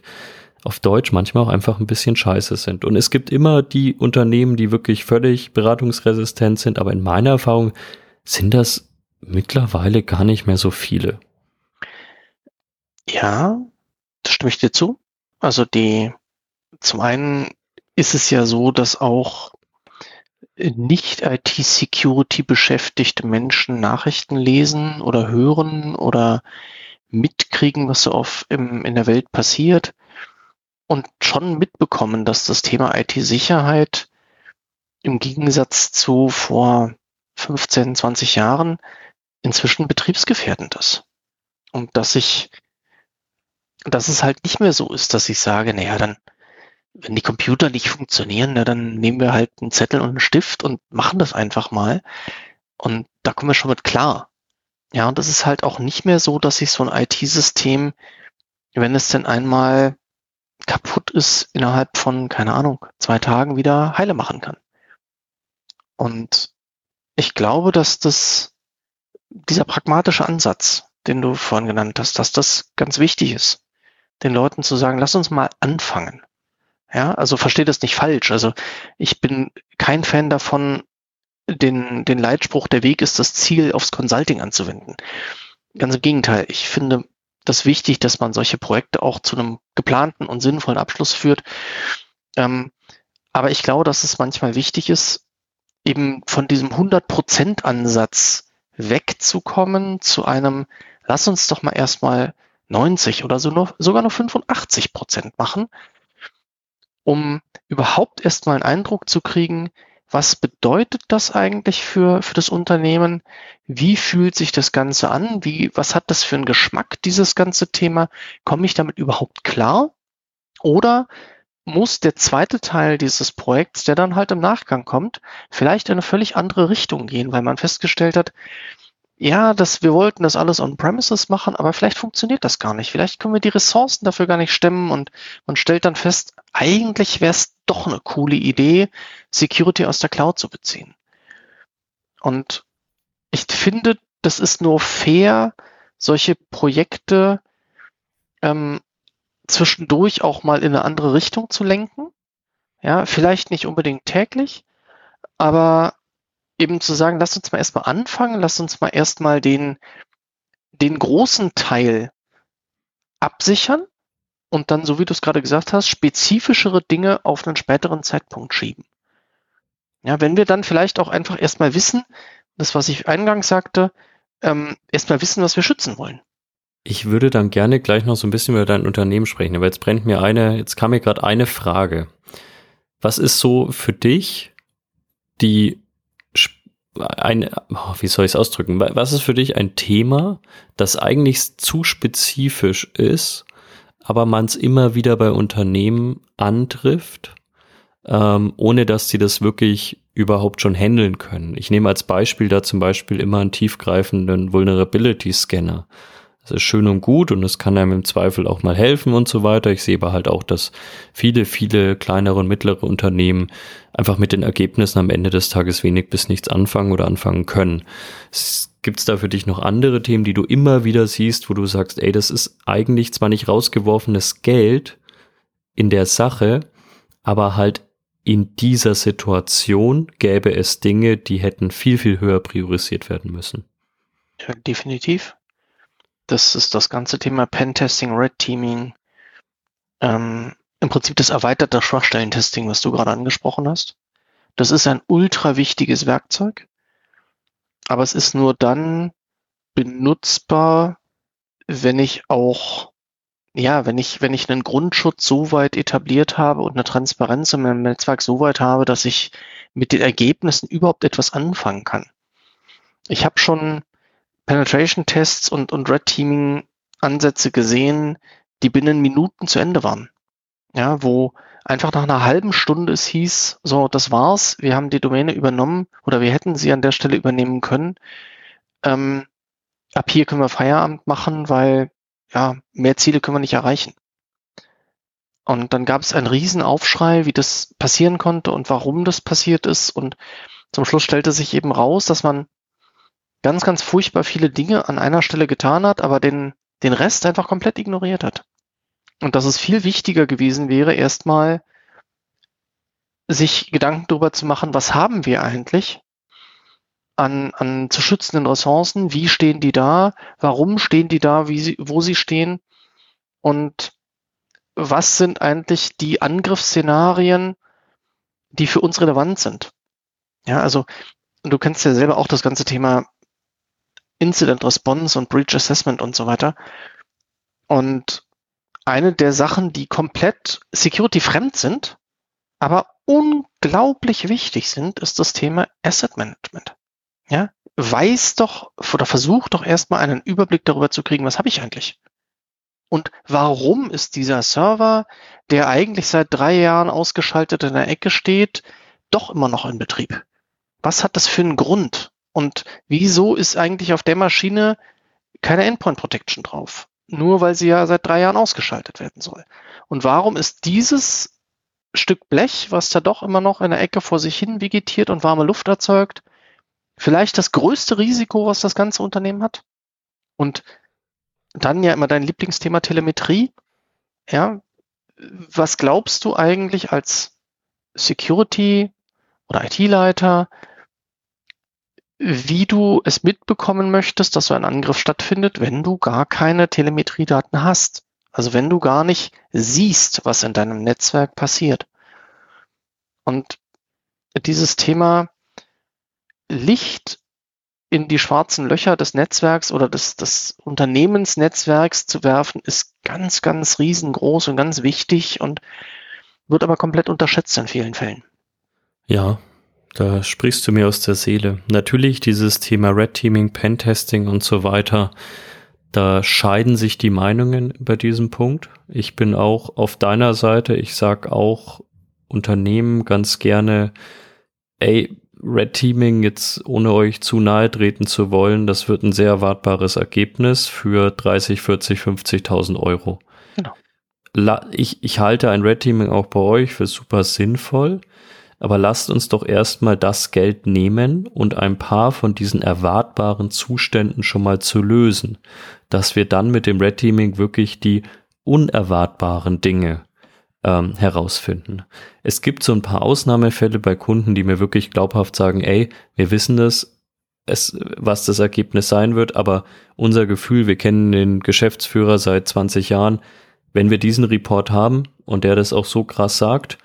auf Deutsch manchmal auch einfach ein bisschen scheiße sind. Und es gibt immer die Unternehmen, die wirklich völlig beratungsresistent sind, aber in meiner Erfahrung sind das mittlerweile gar nicht mehr so viele. Ja, da stimme ich dir zu. Also die, zum einen ist es ja so, dass auch nicht I T-Security beschäftigte Menschen Nachrichten lesen oder hören oder mitkriegen, was so oft im, in der Welt passiert, und schon mitbekommen, dass das Thema I T-Sicherheit im Gegensatz zu vor fünfzehn, zwanzig Jahren inzwischen betriebsgefährdend ist. Und dass ich, dass es halt nicht mehr so ist, dass ich sage, naja, dann, wenn die Computer nicht funktionieren, na, dann nehmen wir halt einen Zettel und einen Stift und machen das einfach mal. Und da kommen wir schon mit klar. Ja, und das ist halt auch nicht mehr so, dass sich so ein I T-System, wenn es denn einmal kaputt ist, innerhalb von, keine Ahnung, zwei Tagen wieder heile machen kann. Und ich glaube, dass das, dieser pragmatische Ansatz, den du vorhin genannt hast, dass das ganz wichtig ist, den Leuten zu sagen, lass uns mal anfangen. Ja, also versteht das nicht falsch. Also ich bin kein Fan davon, den, den Leitspruch, der Weg ist das Ziel, aufs Consulting anzuwenden. Ganz im Gegenteil. Ich finde das wichtig, dass man solche Projekte auch zu einem geplanten und sinnvollen Abschluss führt. Ähm, aber ich glaube, dass es manchmal wichtig ist, eben von diesem hundert Prozent Ansatz wegzukommen zu einem, lass uns doch mal erstmal neunzig oder so noch, sogar noch fünfundachtzig Prozent machen, um überhaupt erstmal einen Eindruck zu kriegen, was bedeutet das eigentlich für, für das Unternehmen? Wie fühlt sich das Ganze an? Wie, was hat das für einen Geschmack, dieses ganze Thema? Komme ich damit überhaupt klar? Oder muss der zweite Teil dieses Projekts, der dann halt im Nachgang kommt, vielleicht in eine völlig andere Richtung gehen, weil man festgestellt hat, ja, das, wir wollten das alles on-premises machen, aber vielleicht funktioniert das gar nicht. Vielleicht können wir die Ressourcen dafür gar nicht stemmen, und man stellt dann fest, eigentlich wäre es doch eine coole Idee, Security aus der Cloud zu beziehen. Und ich finde, das ist nur fair, solche Projekte ähm, zwischendurch auch mal in eine andere Richtung zu lenken. Ja, vielleicht nicht unbedingt täglich, aber eben zu sagen, lasst uns mal erstmal anfangen, lasst uns mal erstmal den, den großen Teil absichern und dann, so wie du es gerade gesagt hast, spezifischere Dinge auf einen späteren Zeitpunkt schieben. Ja, wenn wir dann vielleicht auch einfach erstmal wissen, das, was ich eingangs sagte, ähm, erstmal wissen, was wir schützen wollen. Ich würde dann gerne gleich noch so ein bisschen über dein Unternehmen sprechen, aber jetzt brennt mir eine, jetzt kam mir gerade eine Frage. Was ist so für dich die Ein, wie soll ich es ausdrücken? Was ist für dich ein Thema, das eigentlich zu spezifisch ist, aber man es immer wieder bei Unternehmen antrifft, ähm, ohne dass sie das wirklich überhaupt schon handeln können? Ich nehme als Beispiel da zum Beispiel immer einen tiefgreifenden Vulnerability-Scanner. Das ist schön und gut und das kann einem im Zweifel auch mal helfen und so weiter. Ich sehe aber halt auch, dass viele, viele kleinere und mittlere Unternehmen einfach mit den Ergebnissen am Ende des Tages wenig bis nichts anfangen oder anfangen können. Gibt es da für dich noch andere Themen, die du immer wieder siehst, wo du sagst, ey, das ist eigentlich zwar nicht rausgeworfenes Geld in der Sache, aber halt in dieser Situation gäbe es Dinge, die hätten viel, viel höher priorisiert werden müssen? Ja, definitiv. Das ist das ganze Thema Pentesting, Red Teaming, ähm, im Prinzip das erweiterte Schwachstellentesting, was du gerade angesprochen hast. Das ist ein ultra wichtiges Werkzeug, aber es ist nur dann benutzbar, wenn ich auch ja, wenn ich, wenn ich einen Grundschutz so weit etabliert habe und eine Transparenz in meinem Netzwerk so weit habe, dass ich mit den Ergebnissen überhaupt etwas anfangen kann. Ich habe schon Penetration-Tests und, und Red-Teaming-Ansätze gesehen, die binnen Minuten zu Ende waren. Ja, wo einfach nach einer halben Stunde es hieß, so, das war's, wir haben die Domäne übernommen oder wir hätten sie an der Stelle übernehmen können. Ähm, ab hier können wir Feierabend machen, weil ja, mehr Ziele können wir nicht erreichen. Und dann gab es einen riesen Aufschrei, wie das passieren konnte und warum das passiert ist. Und zum Schluss stellte sich eben raus, dass man ganz, ganz furchtbar viele Dinge an einer Stelle getan hat, aber den, den Rest einfach komplett ignoriert hat. Und dass es viel wichtiger gewesen wäre, erstmal sich Gedanken darüber zu machen, was haben wir eigentlich an, an zu schützenden Ressourcen, wie stehen die da, warum stehen die da, wie sie, wo sie stehen und was sind eigentlich die Angriffsszenarien, die für uns relevant sind. Ja, also du kennst ja selber auch das ganze Thema Incident Response und Breach Assessment und so weiter. Und eine der Sachen, die komplett security-fremd sind, aber unglaublich wichtig sind, ist das Thema Asset Management. Ja? Weiß doch oder versuch doch erstmal einen Überblick darüber zu kriegen, was habe ich eigentlich? Und warum ist dieser Server, der eigentlich seit drei Jahren ausgeschaltet in der Ecke steht, doch immer noch in Betrieb? Was hat das für einen Grund? Und wieso ist eigentlich auf der Maschine keine Endpoint Protection drauf? Nur weil sie ja seit drei Jahren ausgeschaltet werden soll. Und warum ist dieses Stück Blech, was da doch immer noch in der Ecke vor sich hin vegetiert und warme Luft erzeugt, vielleicht das größte Risiko, was das ganze Unternehmen hat? Und dann ja immer dein Lieblingsthema Telemetrie. Ja, was glaubst du eigentlich als Security- oder I T-Leiter, wie du es mitbekommen möchtest, dass so ein Angriff stattfindet, wenn du gar keine Telemetriedaten hast. Also wenn du gar nicht siehst, was in deinem Netzwerk passiert. Und dieses Thema Licht in die schwarzen Löcher des Netzwerks oder des, des Unternehmensnetzwerks zu werfen, ist ganz, ganz riesengroß und ganz wichtig und wird aber komplett unterschätzt in vielen Fällen. Ja. Da sprichst du mir aus der Seele. Natürlich dieses Thema Red Teaming, Pentesting und so weiter, da scheiden sich die Meinungen bei diesem Punkt. Ich bin auch auf deiner Seite. Ich sag auch Unternehmen ganz gerne, ey, Red Teaming, jetzt ohne euch zu nahe treten zu wollen, das wird ein sehr erwartbares Ergebnis für dreißig, vierzig, fünfzigtausend Euro. Genau. Ich, ich halte ein Red Teaming auch bei euch für super sinnvoll. Aber lasst uns doch erstmal das Geld nehmen und ein paar von diesen erwartbaren Zuständen schon mal zu lösen, dass wir dann mit dem Red Teaming wirklich die unerwartbaren Dinge ähm, herausfinden. Es gibt so ein paar Ausnahmefälle bei Kunden, die mir wirklich glaubhaft sagen, ey, wir wissen das, es, was das Ergebnis sein wird, aber unser Gefühl, wir kennen den Geschäftsführer seit zwanzig Jahren, wenn wir diesen Report haben und der das auch so krass sagt,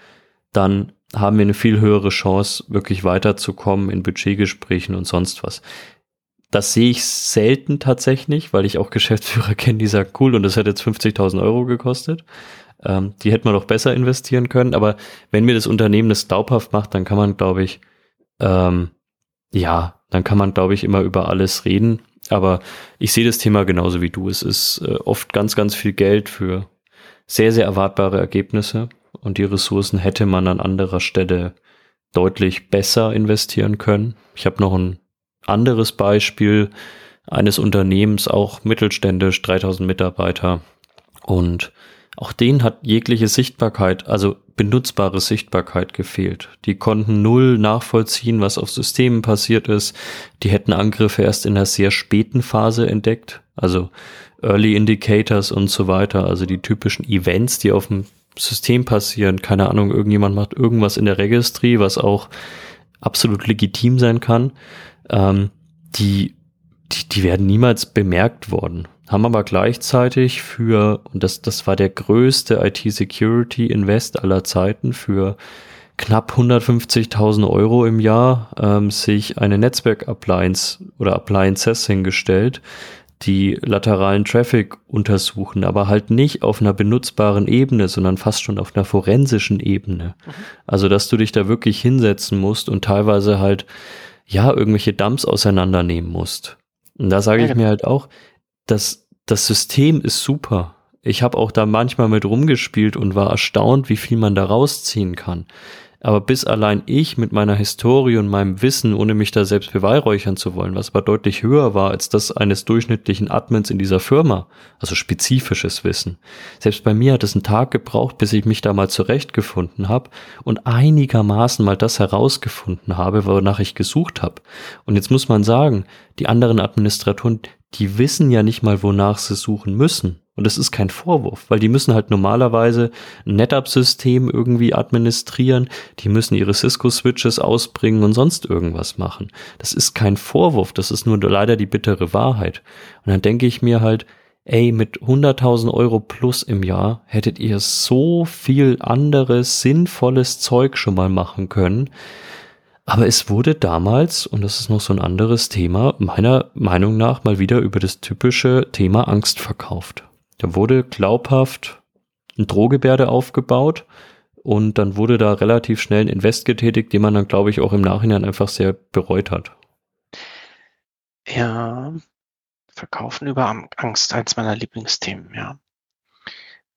dann haben wir eine viel höhere Chance, wirklich weiterzukommen in Budgetgesprächen und sonst was. Das sehe ich selten tatsächlich, weil ich auch Geschäftsführer kenne, die sagen, cool, und das hat jetzt fünfzigtausend Euro gekostet. Ähm, die hätte man doch besser investieren können. Aber wenn mir das Unternehmen das glaubhaft macht, dann kann man, glaube ich, ähm, ja, dann kann man, glaube ich, immer über alles reden. Aber ich sehe das Thema genauso wie du. Es ist äh, oft ganz, ganz viel Geld für sehr, sehr erwartbare Ergebnisse. Und die Ressourcen hätte man an anderer Stelle deutlich besser investieren können. Ich habe noch ein anderes Beispiel eines Unternehmens, auch mittelständisch, dreitausend Mitarbeiter. Und auch denen hat jegliche Sichtbarkeit, also benutzbare Sichtbarkeit gefehlt. Die konnten null nachvollziehen, was auf Systemen passiert ist. Die hätten Angriffe erst in einer sehr späten Phase entdeckt. Also Early Indicators und so weiter. Also die typischen Events, die auf dem System passieren, keine Ahnung, irgendjemand macht irgendwas in der Registry, was auch absolut legitim sein kann, ähm, die, die, die werden niemals bemerkt worden, haben aber gleichzeitig für, und das, das war der größte I T-Security-Invest aller Zeiten, für knapp hundertfünfzigtausend Euro im Jahr ähm, sich eine Netzwerk-Appliance oder Appliances hingestellt, die lateralen Traffic untersuchen, aber halt nicht auf einer benutzbaren Ebene, sondern fast schon auf einer forensischen Ebene. Mhm. Also, dass du dich da wirklich hinsetzen musst und teilweise halt, ja, irgendwelche Dumps auseinandernehmen musst. Und da sage ich ja. mir halt auch, dass das System ist super. Ich habe auch da manchmal mit rumgespielt und war erstaunt, wie viel man da rausziehen kann. Aber bis allein ich mit meiner Historie und meinem Wissen, ohne mich da selbst beweihräuchern zu wollen, was aber deutlich höher war als das eines durchschnittlichen Admins in dieser Firma, also spezifisches Wissen. Selbst bei mir hat es einen Tag gebraucht, bis ich mich da mal zurechtgefunden habe und einigermaßen mal das herausgefunden habe, wonach ich gesucht habe. Und jetzt muss man sagen, die anderen Administratoren, die wissen ja nicht mal, wonach sie suchen müssen. Und das ist kein Vorwurf, weil die müssen halt normalerweise ein NetApp-System irgendwie administrieren, die müssen ihre Cisco-Switches ausbringen und sonst irgendwas machen. Das ist kein Vorwurf, das ist nur leider die bittere Wahrheit. Und dann denke ich mir halt, ey, mit hunderttausend Euro plus im Jahr hättet ihr so viel anderes, sinnvolles Zeug schon mal machen können. Aber es wurde damals, und das ist noch so ein anderes Thema, meiner Meinung nach mal wieder über das typische Thema Angst verkauft. Da wurde glaubhaft ein Drohgebärde aufgebaut und dann wurde da relativ schnell ein Invest getätigt, den man dann, glaube ich, auch im Nachhinein einfach sehr bereut hat. Ja, Verkaufen über Angst, eins meiner Lieblingsthemen, ja.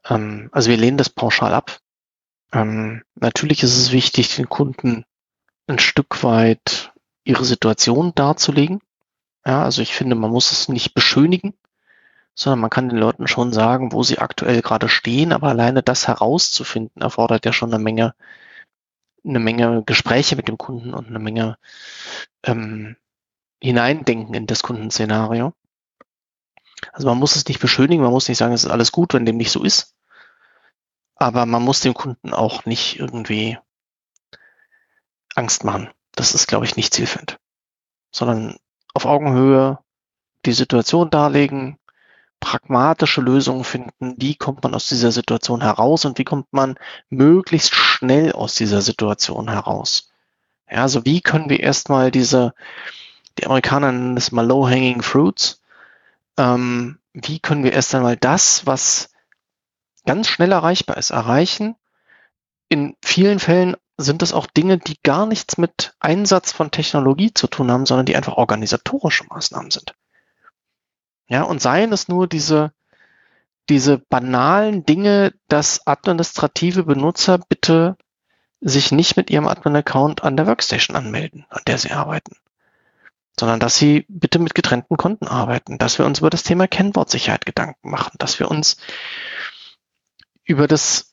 Ähm, also wir lehnen das pauschal ab. Ähm, natürlich ist es wichtig, den Kunden ein Stück weit ihre Situation darzulegen. Ja, also ich finde, man muss es nicht beschönigen, sondern man kann den Leuten schon sagen, wo sie aktuell gerade stehen, aber alleine das herauszufinden erfordert ja schon eine Menge, eine Menge Gespräche mit dem Kunden und eine Menge ähm, Hineindenken in das Kundenszenario. Also man muss es nicht beschönigen, man muss nicht sagen, es ist alles gut, wenn dem nicht so ist, aber man muss dem Kunden auch nicht irgendwie Angst machen. Das ist, glaube ich, nicht zielführend, sondern auf Augenhöhe die Situation darlegen, pragmatische Lösungen finden, wie kommt man aus dieser Situation heraus und wie kommt man möglichst schnell aus dieser Situation heraus. Ja, also wie können wir erstmal diese, die Amerikaner nennen das mal low-hanging fruits, ähm, wie können wir erst einmal das, was ganz schnell erreichbar ist, erreichen. In vielen Fällen sind das auch Dinge, die gar nichts mit Einsatz von Technologie zu tun haben, sondern die einfach organisatorische Maßnahmen sind. Ja, und seien es nur diese, diese banalen Dinge, dass administrative Benutzer bitte sich nicht mit ihrem Admin-Account an der Workstation anmelden, an der sie arbeiten, sondern dass sie bitte mit getrennten Konten arbeiten, dass wir uns über das Thema Kennwortsicherheit Gedanken machen, dass wir uns über das,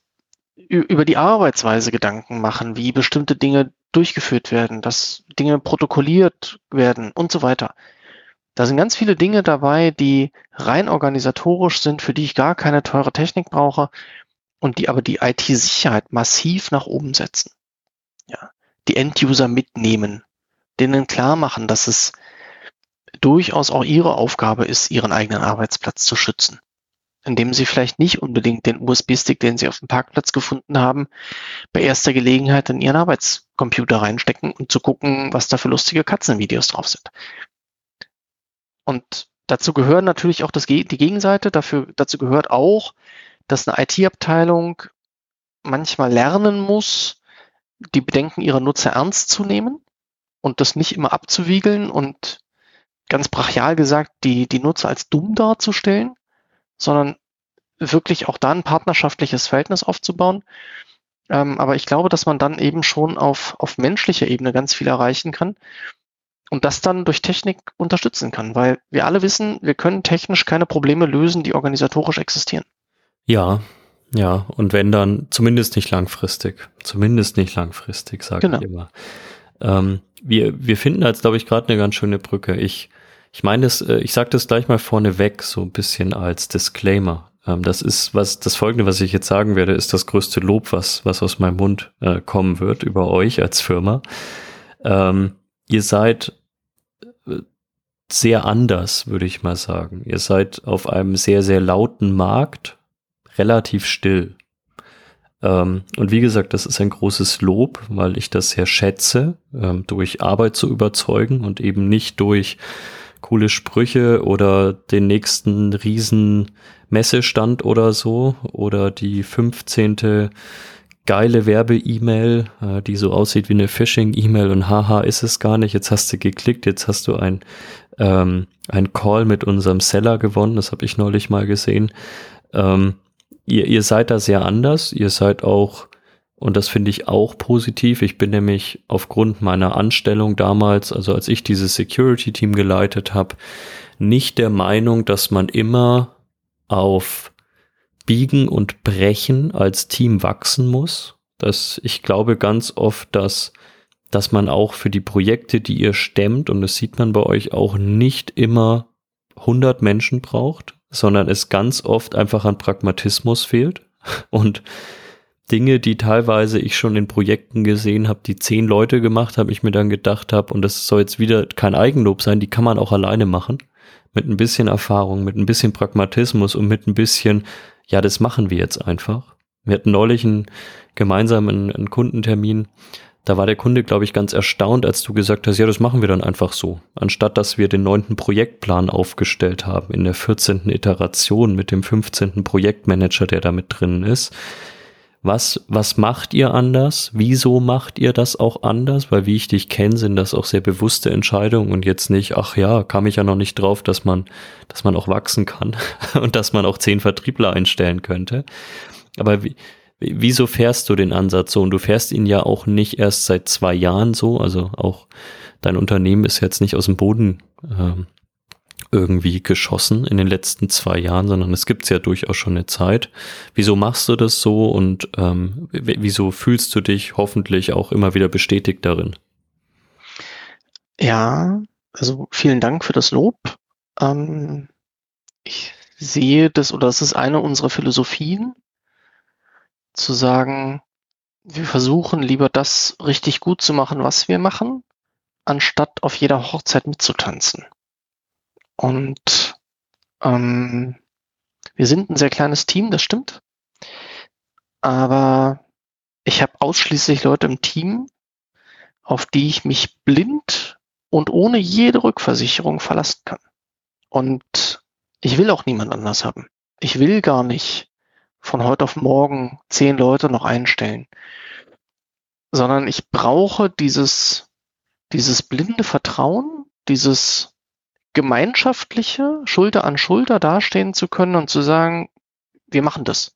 über die Arbeitsweise Gedanken machen, wie bestimmte Dinge durchgeführt werden, dass Dinge protokolliert werden und so weiter. Da sind ganz viele Dinge dabei, die rein organisatorisch sind, für die ich gar keine teure Technik brauche und die aber die I T-Sicherheit massiv nach oben setzen. Ja, die End-User mitnehmen, denen klar machen, dass es durchaus auch ihre Aufgabe ist, ihren eigenen Arbeitsplatz zu schützen, indem sie vielleicht nicht unbedingt den U S B-Stick, den sie auf dem Parkplatz gefunden haben, bei erster Gelegenheit in ihren Arbeitscomputer reinstecken und zu gucken, was da für lustige Katzenvideos drauf sind. Und dazu gehören natürlich auch das, die Gegenseite. Dafür, dazu gehört auch, dass eine I T-Abteilung manchmal lernen muss, die Bedenken ihrer Nutzer ernst zu nehmen und das nicht immer abzuwiegeln und ganz brachial gesagt, die, die Nutzer als dumm darzustellen, sondern wirklich auch da ein partnerschaftliches Verhältnis aufzubauen. Ähm, aber ich glaube, dass man dann eben schon auf, auf menschlicher Ebene ganz viel erreichen kann. Und das dann durch Technik unterstützen kann, weil wir alle wissen, wir können technisch keine Probleme lösen, die organisatorisch existieren. Ja, ja. Und wenn dann, zumindest nicht langfristig. Zumindest nicht langfristig, sage genau. ich immer. Ähm, wir, wir finden jetzt, glaube ich, gerade eine ganz schöne Brücke. Ich, ich meine das, ich sage das gleich mal vorneweg, so ein bisschen als Disclaimer. Ähm, das ist was, das Folgende, was ich jetzt sagen werde, ist das größte Lob, was, was aus meinem Mund äh, kommen wird über euch als Firma. Ähm, Ihr seid sehr anders, würde ich mal sagen. Ihr seid auf einem sehr, sehr lauten Markt, relativ still. Ähm, und wie gesagt, das ist ein großes Lob, weil ich das sehr schätze, ähm, durch Arbeit zu überzeugen und eben nicht durch coole Sprüche oder den nächsten riesen Messestand oder so oder die fünfzehnte geile Werbe-E-Mail, die so aussieht wie eine Phishing-E-Mail und haha, ist es gar nicht, jetzt hast du geklickt, jetzt hast du ein, ähm, ein Call mit unserem Seller gewonnen, das habe ich neulich mal gesehen. Ähm, ihr, ihr seid da sehr anders, ihr seid auch, und das finde ich auch positiv, ich bin nämlich aufgrund meiner Anstellung damals, also als ich dieses Security-Team geleitet habe, nicht der Meinung, dass man immer auf Biegen und Brechen als Team wachsen muss. Das, ich glaube ganz oft, dass, dass man auch für die Projekte, die ihr stemmt, und das sieht man bei euch auch, nicht immer hundert Menschen braucht, sondern es ganz oft einfach an Pragmatismus fehlt. Und Dinge, die teilweise ich schon in Projekten gesehen habe, die zehn Leute gemacht habe, ich mir dann gedacht habe, und das soll jetzt wieder kein Eigenlob sein, die kann man auch alleine machen. Mit ein bisschen Erfahrung, mit ein bisschen Pragmatismus und mit ein bisschen, ja, das machen wir jetzt einfach. Wir hatten neulich einen gemeinsamen einen Kundentermin. Da war der Kunde, glaube ich, ganz erstaunt, als du gesagt hast, ja, das machen wir dann einfach so. Anstatt, dass wir den neunten Projektplan aufgestellt haben in der vierzehnten Iteration mit dem fünfzehnten Projektmanager, der da mit drin ist. Was, was macht ihr anders? Wieso macht ihr das auch anders? Weil wie ich dich kenne, sind das auch sehr bewusste Entscheidungen und jetzt nicht, ach ja, kam ich ja noch nicht drauf, dass man, dass man auch wachsen kann und dass man auch zehn Vertriebler einstellen könnte. Aber wie, wieso fährst du den Ansatz so? Und du fährst ihn ja auch nicht erst seit zwei Jahren so, also auch dein Unternehmen ist jetzt nicht aus dem Boden ähm, irgendwie geschossen in den letzten zwei Jahren, sondern es gibt's ja durchaus schon eine Zeit. Wieso machst du das so und ähm, w- wieso fühlst du dich hoffentlich auch immer wieder bestätigt darin? Ja, also vielen Dank für das Lob. Ähm, ich sehe das, oder es ist eine unserer Philosophien, zu sagen, wir versuchen lieber das richtig gut zu machen, was wir machen, anstatt auf jeder Hochzeit mitzutanzen. Und ähm, wir sind ein sehr kleines Team, das stimmt. Aber ich habe ausschließlich Leute im Team, auf die ich mich blind und ohne jede Rückversicherung verlassen kann. Und ich will auch niemand anders haben. Ich will gar nicht von heute auf morgen zehn Leute noch einstellen, sondern ich brauche dieses, dieses blinde Vertrauen, dieses gemeinschaftliche, Schulter an Schulter dastehen zu können und zu sagen, wir machen das.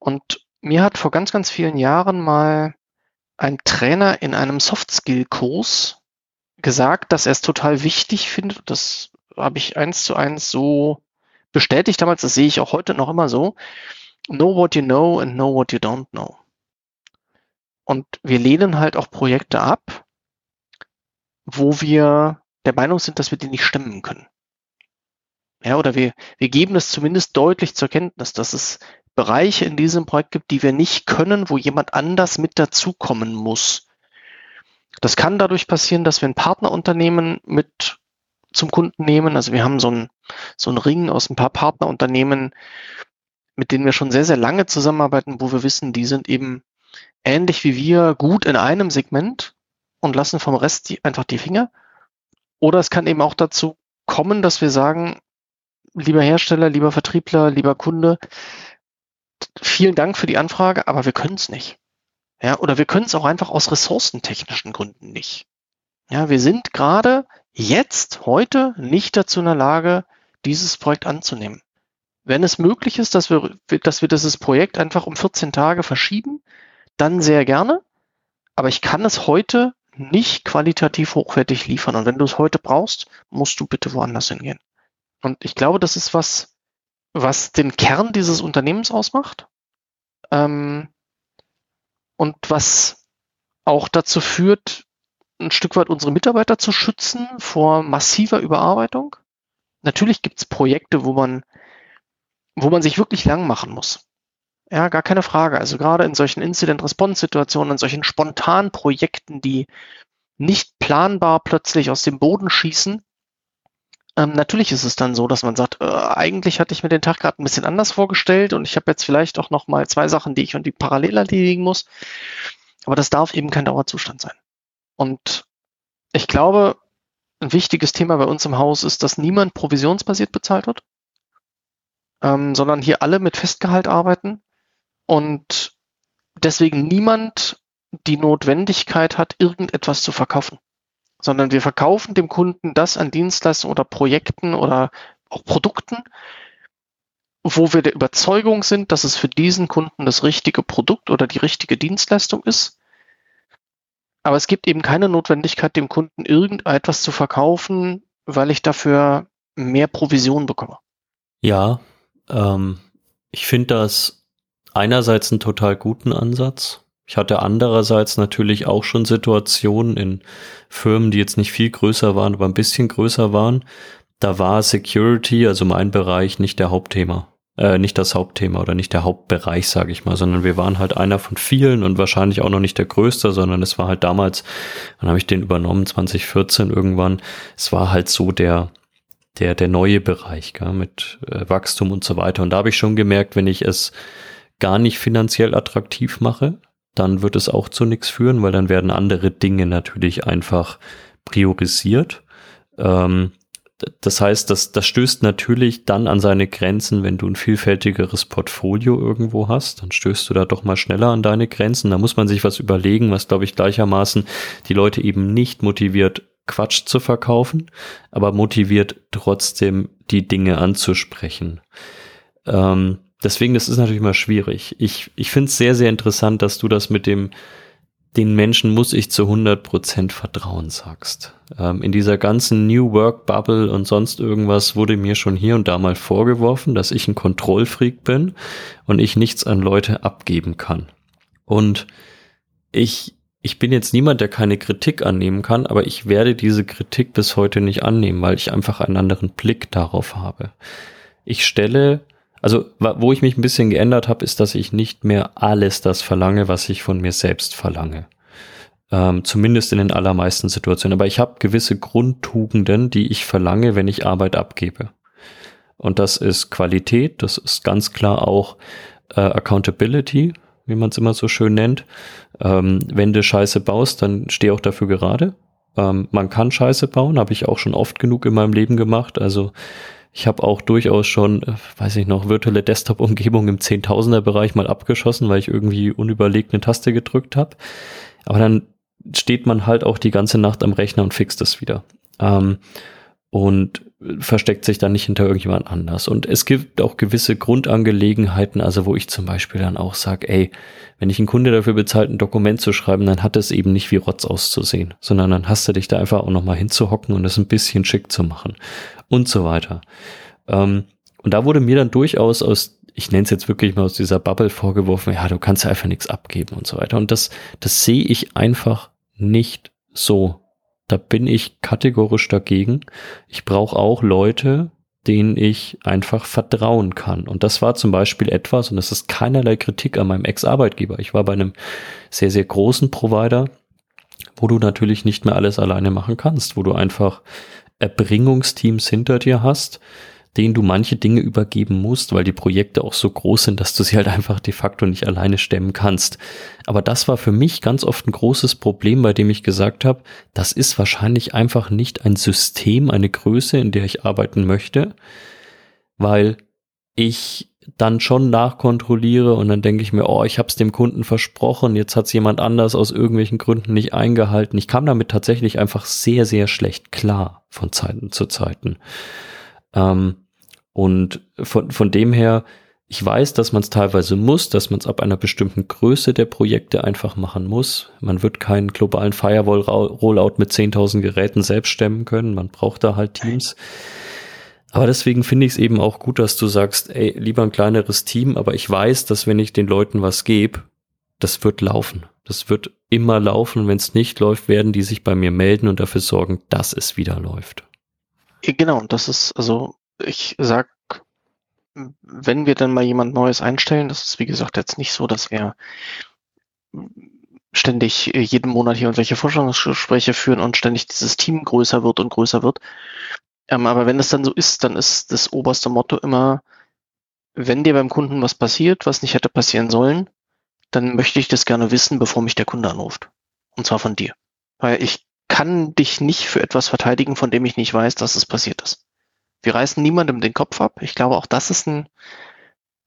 Und mir hat vor ganz, ganz vielen Jahren mal ein Trainer in einem Soft-Skill-Kurs gesagt, dass er es total wichtig findet. Das habe ich eins zu eins so bestätigt damals, das sehe ich auch heute noch immer so. Know what you know and know what you don't know. Und wir lehnen halt auch Projekte ab, wo wir der Meinung sind, dass wir die nicht stemmen können. Ja, oder wir, wir geben es zumindest deutlich zur Kenntnis, dass es Bereiche in diesem Projekt gibt, die wir nicht können, wo jemand anders mit dazukommen muss. Das kann dadurch passieren, dass wir ein Partnerunternehmen mit zum Kunden nehmen. Also wir haben so einen, so einen Ring aus ein paar Partnerunternehmen, mit denen wir schon sehr, sehr lange zusammenarbeiten, wo wir wissen, die sind eben ähnlich wie wir gut in einem Segment und lassen vom Rest die, einfach die Finger. Oder es kann eben auch dazu kommen, dass wir sagen, lieber Hersteller, lieber Vertriebler, lieber Kunde, vielen Dank für die Anfrage, aber wir können es nicht. Ja, oder wir können es auch einfach aus ressourcentechnischen Gründen nicht. Ja, wir sind gerade jetzt, heute nicht dazu in der Lage, dieses Projekt anzunehmen. Wenn es möglich ist, dass wir, dass wir dieses Projekt einfach um vierzehn Tage verschieben, dann sehr gerne. Aber ich kann es heute nicht qualitativ hochwertig liefern. Und wenn du es heute brauchst, musst du bitte woanders hingehen. Und ich glaube, das ist was, was den Kern dieses Unternehmens ausmacht. Ähm, und was auch dazu führt, ein Stück weit unsere Mitarbeiter zu schützen vor massiver Überarbeitung. Natürlich gibt es Projekte, wo man, wo man sich wirklich lang machen muss. Ja, gar keine Frage. Also gerade in solchen Incident-Response-Situationen, in solchen spontanen Projekten, die nicht planbar plötzlich aus dem Boden schießen, ähm, natürlich ist es dann so, dass man sagt, äh, eigentlich hatte ich mir den Tag gerade ein bisschen anders vorgestellt und ich habe jetzt vielleicht auch noch mal zwei Sachen, die ich und die parallel erledigen muss. Aber das darf eben kein Dauerzustand sein. Und ich glaube, ein wichtiges Thema bei uns im Haus ist, dass niemand provisionsbasiert bezahlt wird, ähm, sondern hier alle mit Festgehalt arbeiten und deswegen niemand die Notwendigkeit hat, irgendetwas zu verkaufen, sondern wir verkaufen dem Kunden das an Dienstleistungen oder Projekten oder auch Produkten, wo wir der Überzeugung sind, dass es für diesen Kunden das richtige Produkt oder die richtige Dienstleistung ist. Aber es gibt eben keine Notwendigkeit, dem Kunden irgendetwas zu verkaufen, weil ich dafür mehr Provision bekomme. Ja, ähm, ich finde das einerseits einen total guten Ansatz. Ich hatte andererseits natürlich auch schon Situationen in Firmen, die jetzt nicht viel größer waren, aber ein bisschen größer waren. Da war Security, also mein Bereich, nicht der Hauptthema, äh, nicht das Hauptthema oder nicht der Hauptbereich, sage ich mal, sondern wir waren halt einer von vielen und wahrscheinlich auch noch nicht der größte, sondern es war halt damals, dann habe ich den übernommen, zwanzig vierzehn irgendwann, es war halt so der der der neue Bereich, gell, mit äh, Wachstum und so weiter. Und da habe ich schon gemerkt, wenn ich es gar nicht finanziell attraktiv mache, dann wird es auch zu nichts führen, weil dann werden andere Dinge natürlich einfach priorisiert. Ähm, das heißt, das, das stößt natürlich dann an seine Grenzen, wenn du ein vielfältigeres Portfolio irgendwo hast, dann stößt du da doch mal schneller an deine Grenzen. Da muss man sich was überlegen, was, glaube ich, gleichermaßen die Leute eben nicht motiviert, Quatsch zu verkaufen, aber motiviert trotzdem die Dinge anzusprechen. Ähm, Deswegen, das ist natürlich mal schwierig. Ich, ich finde es sehr, sehr interessant, dass du das mit dem, den Menschen muss ich zu hundert Prozent vertrauen sagst. Ähm, in dieser ganzen New Work Bubble und sonst irgendwas wurde mir schon hier und da mal vorgeworfen, dass ich ein Kontrollfreak bin und ich nichts an Leute abgeben kann. Und ich, ich bin jetzt niemand, der keine Kritik annehmen kann, aber ich werde diese Kritik bis heute nicht annehmen, weil ich einfach einen anderen Blick darauf habe. Ich stelle... Also wo ich mich ein bisschen geändert habe, ist, dass ich nicht mehr alles das verlange, was ich von mir selbst verlange. Ähm, zumindest in den allermeisten Situationen. Aber ich habe gewisse Grundtugenden, die ich verlange, wenn ich Arbeit abgebe. Und das ist Qualität, das ist ganz klar auch äh, Accountability, wie man es immer so schön nennt. Ähm, wenn du Scheiße baust, dann steh auch dafür gerade. Ähm, man kann Scheiße bauen, habe ich auch schon oft genug in meinem Leben gemacht. Also ich habe auch durchaus schon, weiß ich noch, virtuelle Desktop-Umgebung im Zehntausender-Bereich mal abgeschossen, weil ich irgendwie unüberlegt eine Taste gedrückt habe. Aber dann steht man halt auch die ganze Nacht am Rechner und fixt es wieder. Ähm, und versteckt sich dann nicht hinter irgendjemand anders. Und es gibt auch gewisse Grundangelegenheiten, also wo ich zum Beispiel dann auch sage, ey, wenn ich einen Kunde dafür bezahlt, ein Dokument zu schreiben, dann hat es eben nicht wie Rotz auszusehen, sondern dann hast du dich da einfach auch nochmal hinzuhocken und es ein bisschen schick zu machen und so weiter. Ähm, und da wurde mir dann durchaus aus, ich nenne es jetzt wirklich mal aus dieser Bubble vorgeworfen, ja, du kannst ja einfach nichts abgeben und so weiter. Und das, das sehe ich einfach nicht so. Da bin ich kategorisch dagegen. Ich brauche auch Leute, denen ich einfach vertrauen kann. Und das war zum Beispiel etwas, und das ist keinerlei Kritik an meinem Ex-Arbeitgeber. Ich war bei einem sehr, sehr großen Provider, wo du natürlich nicht mehr alles alleine machen kannst, wo du einfach Erbringungsteams hinter dir hast, denen du manche Dinge übergeben musst, weil die Projekte auch so groß sind, dass du sie halt einfach de facto nicht alleine stemmen kannst. Aber das war für mich ganz oft ein großes Problem, bei dem ich gesagt habe, das ist wahrscheinlich einfach nicht ein System, eine Größe, in der ich arbeiten möchte, weil ich dann schon nachkontrolliere und dann denke ich mir, oh, ich habe es dem Kunden versprochen, jetzt hat es jemand anders aus irgendwelchen Gründen nicht eingehalten. Ich kam damit tatsächlich einfach sehr, sehr schlecht klar von Zeiten zu Zeiten. Ähm, und von, von dem her, ich weiß, dass man es teilweise muss, dass man es ab einer bestimmten Größe der Projekte einfach machen muss. Man wird keinen globalen Firewall-Rollout mit zehntausend Geräten selbst stemmen können. Man braucht da halt Teams. Aber deswegen finde ich es eben auch gut, dass du sagst, ey, lieber ein kleineres Team, aber ich weiß, dass wenn ich den Leuten was gebe, das wird laufen. Das wird immer laufen. Wenn es nicht läuft, werden die sich bei mir melden und dafür sorgen, dass es wieder läuft. Genau, das ist, also ich sag, wenn wir dann mal jemand Neues einstellen, das ist wie gesagt jetzt nicht so, dass er ständig jeden Monat hier irgendwelche Vorstellungsgespräche führen und ständig dieses Team größer wird und größer wird. Ähm, aber wenn das dann so ist, dann ist das oberste Motto immer, wenn dir beim Kunden was passiert, was nicht hätte passieren sollen, dann möchte ich das gerne wissen, bevor mich der Kunde anruft. Und zwar von dir. Weil ich kann dich nicht für etwas verteidigen, von dem ich nicht weiß, dass es passiert ist. Wir reißen niemandem den Kopf ab. Ich glaube, auch das ist ein,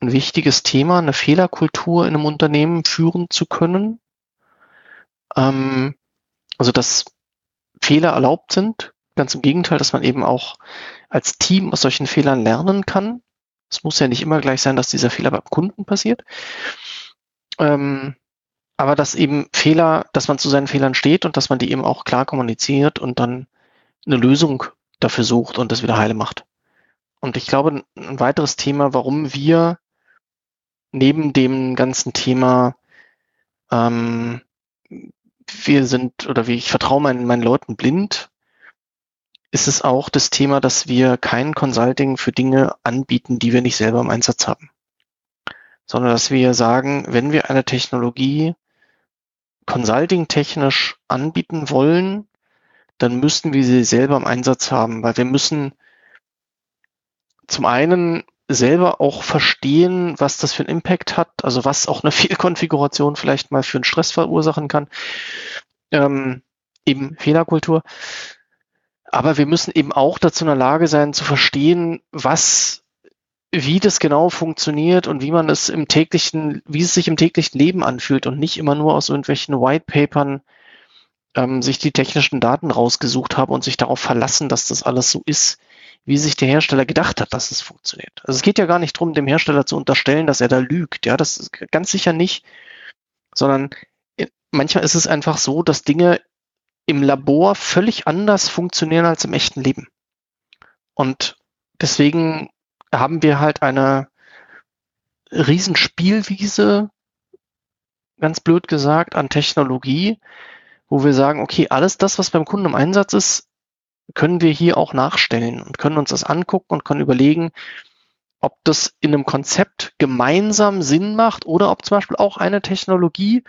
ein wichtiges Thema, eine Fehlerkultur in einem Unternehmen führen zu können. Ähm, also, dass Fehler erlaubt sind. Ganz im Gegenteil, dass man eben auch als Team aus solchen Fehlern lernen kann. Es muss ja nicht immer gleich sein, dass dieser Fehler beim Kunden passiert. Ähm, aber dass eben Fehler, dass man zu seinen Fehlern steht und dass man die eben auch klar kommuniziert und dann eine Lösung dafür sucht und das wieder heile macht. Und ich glaube, ein weiteres Thema, warum wir neben dem ganzen Thema ähm, wir sind oder wie ich vertraue meinen, meinen Leuten blind, ist es auch das Thema, dass wir kein Consulting für Dinge anbieten, die wir nicht selber im Einsatz haben, sondern dass wir sagen, wenn wir eine Technologie consulting-technisch anbieten wollen, dann müssten wir sie selber im Einsatz haben, weil wir müssen zum einen selber auch verstehen, was das für einen Impact hat, also was auch eine Fehlkonfiguration vielleicht mal für einen Stress verursachen kann, ähm, eben Fehlerkultur. Aber wir müssen eben auch dazu in der Lage sein, zu verstehen, was, wie das genau funktioniert und wie man es im täglichen, wie es sich im täglichen Leben anfühlt und nicht immer nur aus irgendwelchen Whitepapern ähm, sich die technischen Daten rausgesucht haben und sich darauf verlassen, dass das alles so ist, wie sich der Hersteller gedacht hat, dass es funktioniert. Also es geht ja gar nicht darum, dem Hersteller zu unterstellen, dass er da lügt. Ja, das ist ganz sicher nicht, sondern manchmal ist es einfach so, dass Dinge im Labor völlig anders funktionieren als im echten Leben. Und deswegen haben wir halt eine Riesenspielwiese, ganz blöd gesagt, an Technologie, wo wir sagen, okay, alles das, was beim Kunden im Einsatz ist, können wir hier auch nachstellen und können uns das angucken und können überlegen, ob das in einem Konzept gemeinsam Sinn macht oder ob zum Beispiel auch eine Technologie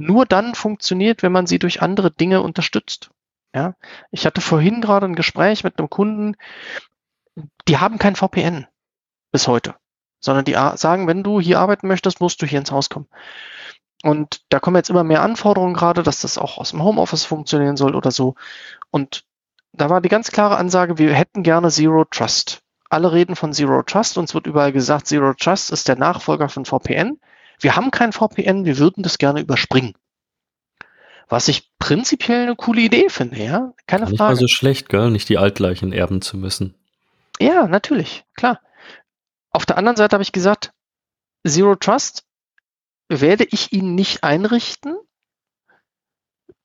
nur dann funktioniert, wenn man sie durch andere Dinge unterstützt. Ja? Ich hatte vorhin gerade ein Gespräch mit einem Kunden, die haben kein V P N bis heute, sondern die sagen, wenn du hier arbeiten möchtest, musst du hier ins Haus kommen. Und da kommen jetzt immer mehr Anforderungen gerade, dass das auch aus dem Homeoffice funktionieren soll oder so. Und da war die ganz klare Ansage, wir hätten gerne Zero Trust. Alle reden von Zero Trust, uns wird überall gesagt, Zero Trust ist der Nachfolger von V P N. Wir haben kein V P N, wir würden das gerne überspringen. Was ich prinzipiell eine coole Idee finde, ja? Keine Frage. Nicht mal so schlecht, gell? Nicht die Altleichen erben zu müssen. Ja, natürlich, klar. Auf der anderen Seite habe ich gesagt, Zero Trust werde ich Ihnen nicht einrichten,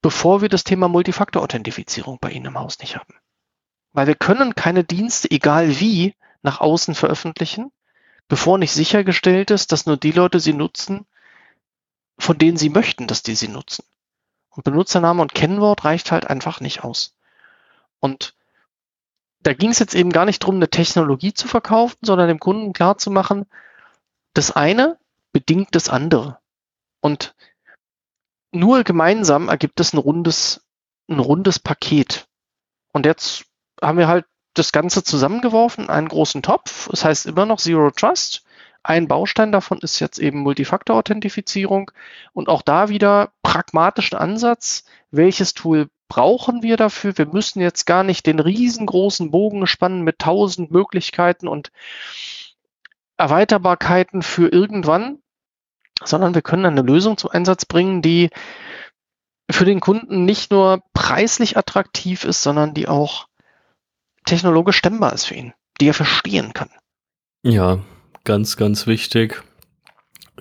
bevor wir das Thema Multifaktor-Authentifizierung bei Ihnen im Haus nicht haben. Weil wir können keine Dienste, egal wie, nach außen veröffentlichen, bevor nicht sichergestellt ist, dass nur die Leute sie nutzen, von denen sie möchten, dass die sie nutzen. Und Benutzername und Kennwort reicht halt einfach nicht aus. Und da ging es jetzt eben gar nicht darum, eine Technologie zu verkaufen, sondern dem Kunden klarzumachen, das eine bedingt das andere. Und nur gemeinsam ergibt es ein rundes, ein rundes Paket. Und jetzt haben wir halt das Ganze zusammengeworfen, einen großen Topf. Das heißt immer noch Zero Trust. Ein Baustein davon ist jetzt eben Multifaktor-Authentifizierung. Und auch da wieder pragmatischen Ansatz. Welches Tool brauchen wir dafür? Wir müssen jetzt gar nicht den riesengroßen Bogen spannen mit tausend Möglichkeiten und Erweiterbarkeiten für irgendwann, sondern wir können eine Lösung zum Einsatz bringen, die für den Kunden nicht nur preislich attraktiv ist, sondern die auch technologisch stemmbar ist für ihn, die er verstehen kann. Ja, ganz, ganz wichtig.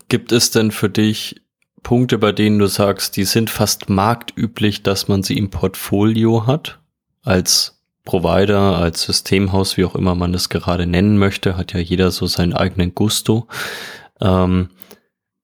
Gibt es denn für dich Punkte, bei denen du sagst, die sind fast marktüblich, dass man sie im Portfolio hat? Als Provider, als Systemhaus, wie auch immer man das gerade nennen möchte, hat ja jeder so seinen eigenen Gusto. Ähm,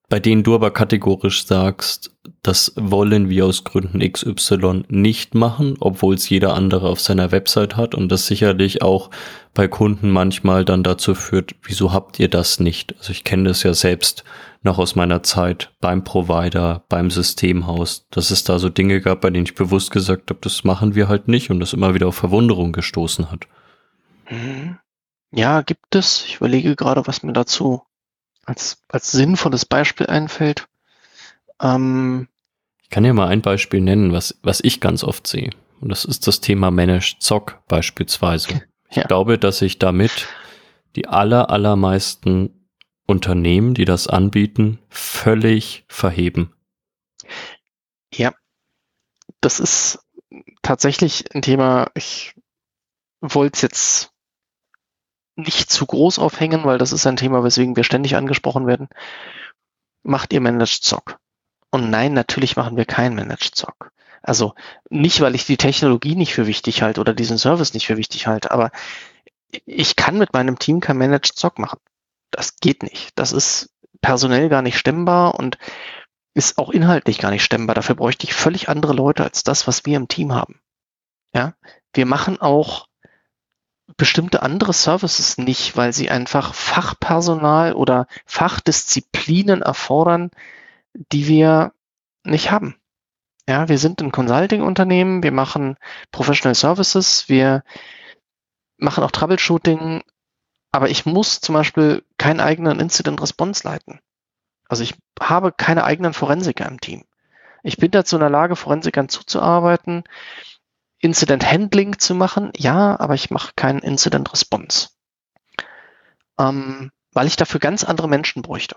bei denen du aber kategorisch sagst, das wollen wir aus Gründen X Y nicht machen, obwohl es jeder andere auf seiner Website hat und das sicherlich auch bei Kunden manchmal dann dazu führt, wieso habt ihr das nicht? Also ich kenne das ja selbst noch aus meiner Zeit beim Provider, beim Systemhaus, dass es da so Dinge gab, bei denen ich bewusst gesagt habe, das machen wir halt nicht und das immer wieder auf Verwunderung gestoßen hat. Ja, gibt es. Ich überlege gerade, was mir dazu als, als sinnvolles Beispiel einfällt. Ähm, ich kann ja mal ein Beispiel nennen, was, was ich ganz oft sehe. Und das ist das Thema Managed S O C beispielsweise. Ich ja. glaube, dass ich damit die aller, allermeisten Unternehmen, die das anbieten, völlig verheben. Ja, das ist tatsächlich ein Thema, ich wollte es jetzt nicht zu groß aufhängen, weil das ist ein Thema, weswegen wir ständig angesprochen werden. Macht ihr Managed S O C? Und nein, natürlich machen wir kein Managed S O C. Also nicht, weil ich die Technologie nicht für wichtig halte oder diesen Service nicht für wichtig halte, aber ich kann mit meinem Team kein Managed S O C machen. Das geht nicht. Das ist personell gar nicht stemmbar und ist auch inhaltlich gar nicht stemmbar. Dafür bräuchte ich völlig andere Leute als das, was wir im Team haben. Ja, wir machen auch bestimmte andere Services nicht, weil sie einfach Fachpersonal oder Fachdisziplinen erfordern, die wir nicht haben. Ja, wir sind ein Consulting-Unternehmen, wir machen Professional Services, wir machen auch Troubleshooting, aber ich muss zum Beispiel keinen eigenen Incident Response leiten. Also ich habe keine eigenen Forensiker im Team. Ich bin dazu in der Lage, Forensikern zuzuarbeiten, Incident Handling zu machen, ja, aber ich mache keinen Incident Response. Ähm, weil ich dafür ganz andere Menschen bräuchte.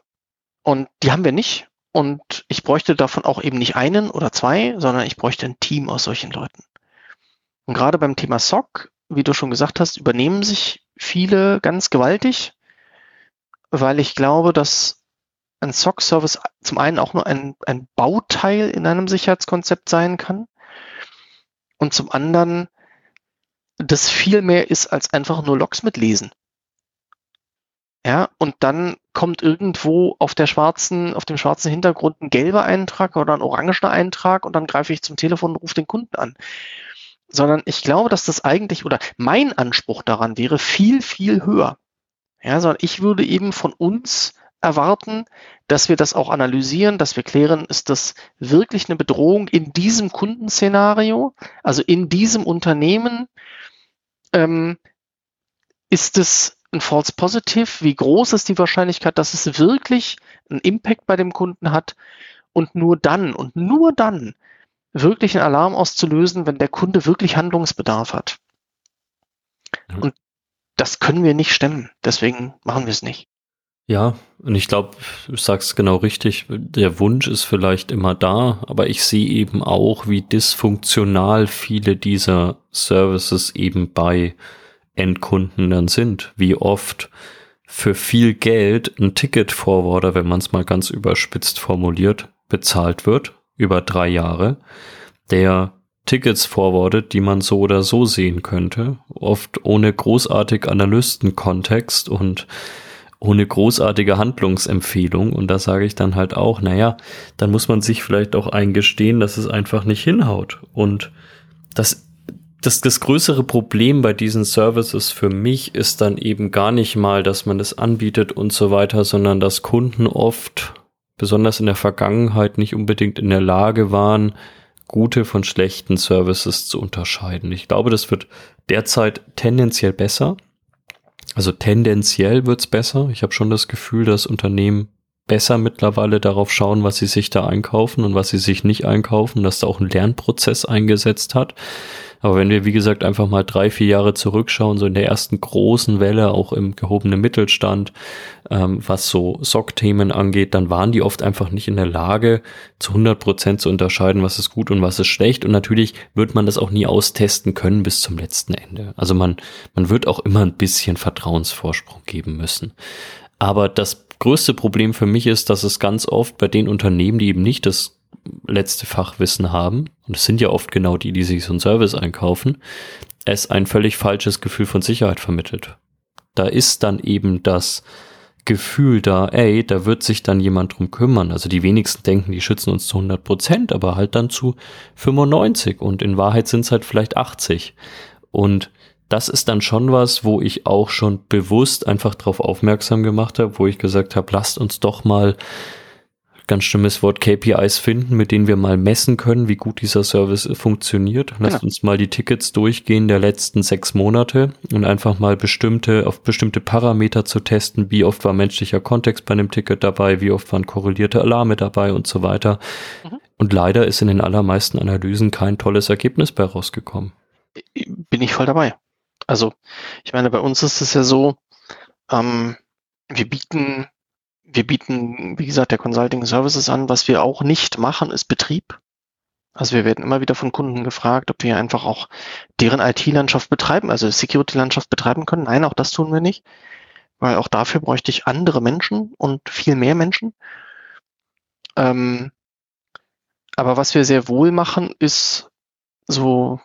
Und die haben wir nicht. Und ich bräuchte davon auch eben nicht einen oder zwei, sondern ich bräuchte ein Team aus solchen Leuten. Und gerade beim Thema S O C, wie du schon gesagt hast, übernehmen sich viele ganz gewaltig, weil ich glaube, dass ein S O C-Service zum einen auch nur ein, ein Bauteil in einem Sicherheitskonzept sein kann und zum anderen das viel mehr ist als einfach nur Logs mitlesen. Ja, und dann kommt irgendwo auf der schwarzen, auf dem schwarzen Hintergrund ein gelber Eintrag oder ein orangener Eintrag und dann greife ich zum Telefon und rufe den Kunden an. Sondern ich glaube, dass das eigentlich, oder mein Anspruch daran wäre viel, viel höher. Ja, sondern ich würde eben von uns erwarten, dass wir das auch analysieren, dass wir klären, ist das wirklich eine Bedrohung in diesem Kundenszenario, also in diesem Unternehmen, ähm, ist es ein False Positive, wie groß ist die Wahrscheinlichkeit, dass es wirklich einen Impact bei dem Kunden hat und nur dann und nur dann wirklich einen Alarm auszulösen, wenn der Kunde wirklich Handlungsbedarf hat. Mhm. Und das können wir nicht stemmen, deswegen machen wir es nicht. Ja, und ich glaube, du sagst genau richtig, der Wunsch ist vielleicht immer da, aber ich sehe eben auch, wie dysfunktional viele dieser Services eben bei Endkunden dann sind, wie oft für viel Geld ein Ticket-Forwarder, wenn man es mal ganz überspitzt formuliert, bezahlt wird, über drei Jahre, der Tickets forwardet, die man so oder so sehen könnte, oft ohne großartig Analystenkontext und ohne großartige Handlungsempfehlung. Und da sage ich dann halt auch, naja, dann muss man sich vielleicht auch eingestehen, dass es einfach nicht hinhaut. Und das Das, das größere Problem bei diesen Services für mich ist dann eben gar nicht mal, dass man das anbietet und so weiter, sondern dass Kunden oft, besonders in der Vergangenheit, nicht unbedingt in der Lage waren, gute von schlechten Services zu unterscheiden. Ich glaube, das wird derzeit tendenziell besser. Also tendenziell wird's besser. Ich habe schon das Gefühl, dass Unternehmen besser mittlerweile darauf schauen, was sie sich da einkaufen und was sie sich nicht einkaufen, dass da auch ein Lernprozess eingesetzt hat. Aber wenn wir, wie gesagt, einfach mal drei, vier Jahre zurückschauen, so in der ersten großen Welle, auch im gehobenen Mittelstand, ähm, was so S O C-Themen angeht, dann waren die oft einfach nicht in der Lage, zu hundert Prozent zu unterscheiden, was ist gut und was ist schlecht. Und natürlich wird man das auch nie austesten können bis zum letzten Ende. Also man, man wird auch immer ein bisschen Vertrauensvorsprung geben müssen. Aber das größte Problem für mich ist, dass es ganz oft bei den Unternehmen, die eben nicht das letzte Fachwissen haben, und es sind ja oft genau die, die sich so einen Service einkaufen, es ein völlig falsches Gefühl von Sicherheit vermittelt. Da ist dann eben das Gefühl da, ey, da wird sich dann jemand drum kümmern. Also die wenigsten denken, die schützen uns zu hundert Prozent, aber halt dann zu fünfundneunzig und in Wahrheit sind es halt vielleicht achtzig. Und das ist dann schon was, wo ich auch schon bewusst einfach drauf aufmerksam gemacht habe, wo ich gesagt habe, lasst uns doch mal ganz schlimmes Wort K P Is finden, mit denen wir mal messen können, wie gut dieser Service funktioniert. Lasst genau. uns mal die Tickets durchgehen der letzten sechs Monate und einfach mal bestimmte, auf bestimmte Parameter zu testen, wie oft war menschlicher Kontext bei einem Ticket dabei, wie oft waren korrelierte Alarme dabei und so weiter. Mhm. Und leider ist in den allermeisten Analysen kein tolles Ergebnis bei rausgekommen. Bin ich voll dabei. Also ich meine, bei uns ist es ja so, ähm, wir bieten, wir bieten, wie gesagt, der Consulting Services an. Was wir auch nicht machen, ist Betrieb. Also wir werden immer wieder von Kunden gefragt, ob wir einfach auch deren I T-Landschaft betreiben, also Security-Landschaft betreiben können. Nein, auch das tun wir nicht, weil auch dafür bräuchte ich andere Menschen und viel mehr Menschen. Ähm, aber was wir sehr wohl machen, ist so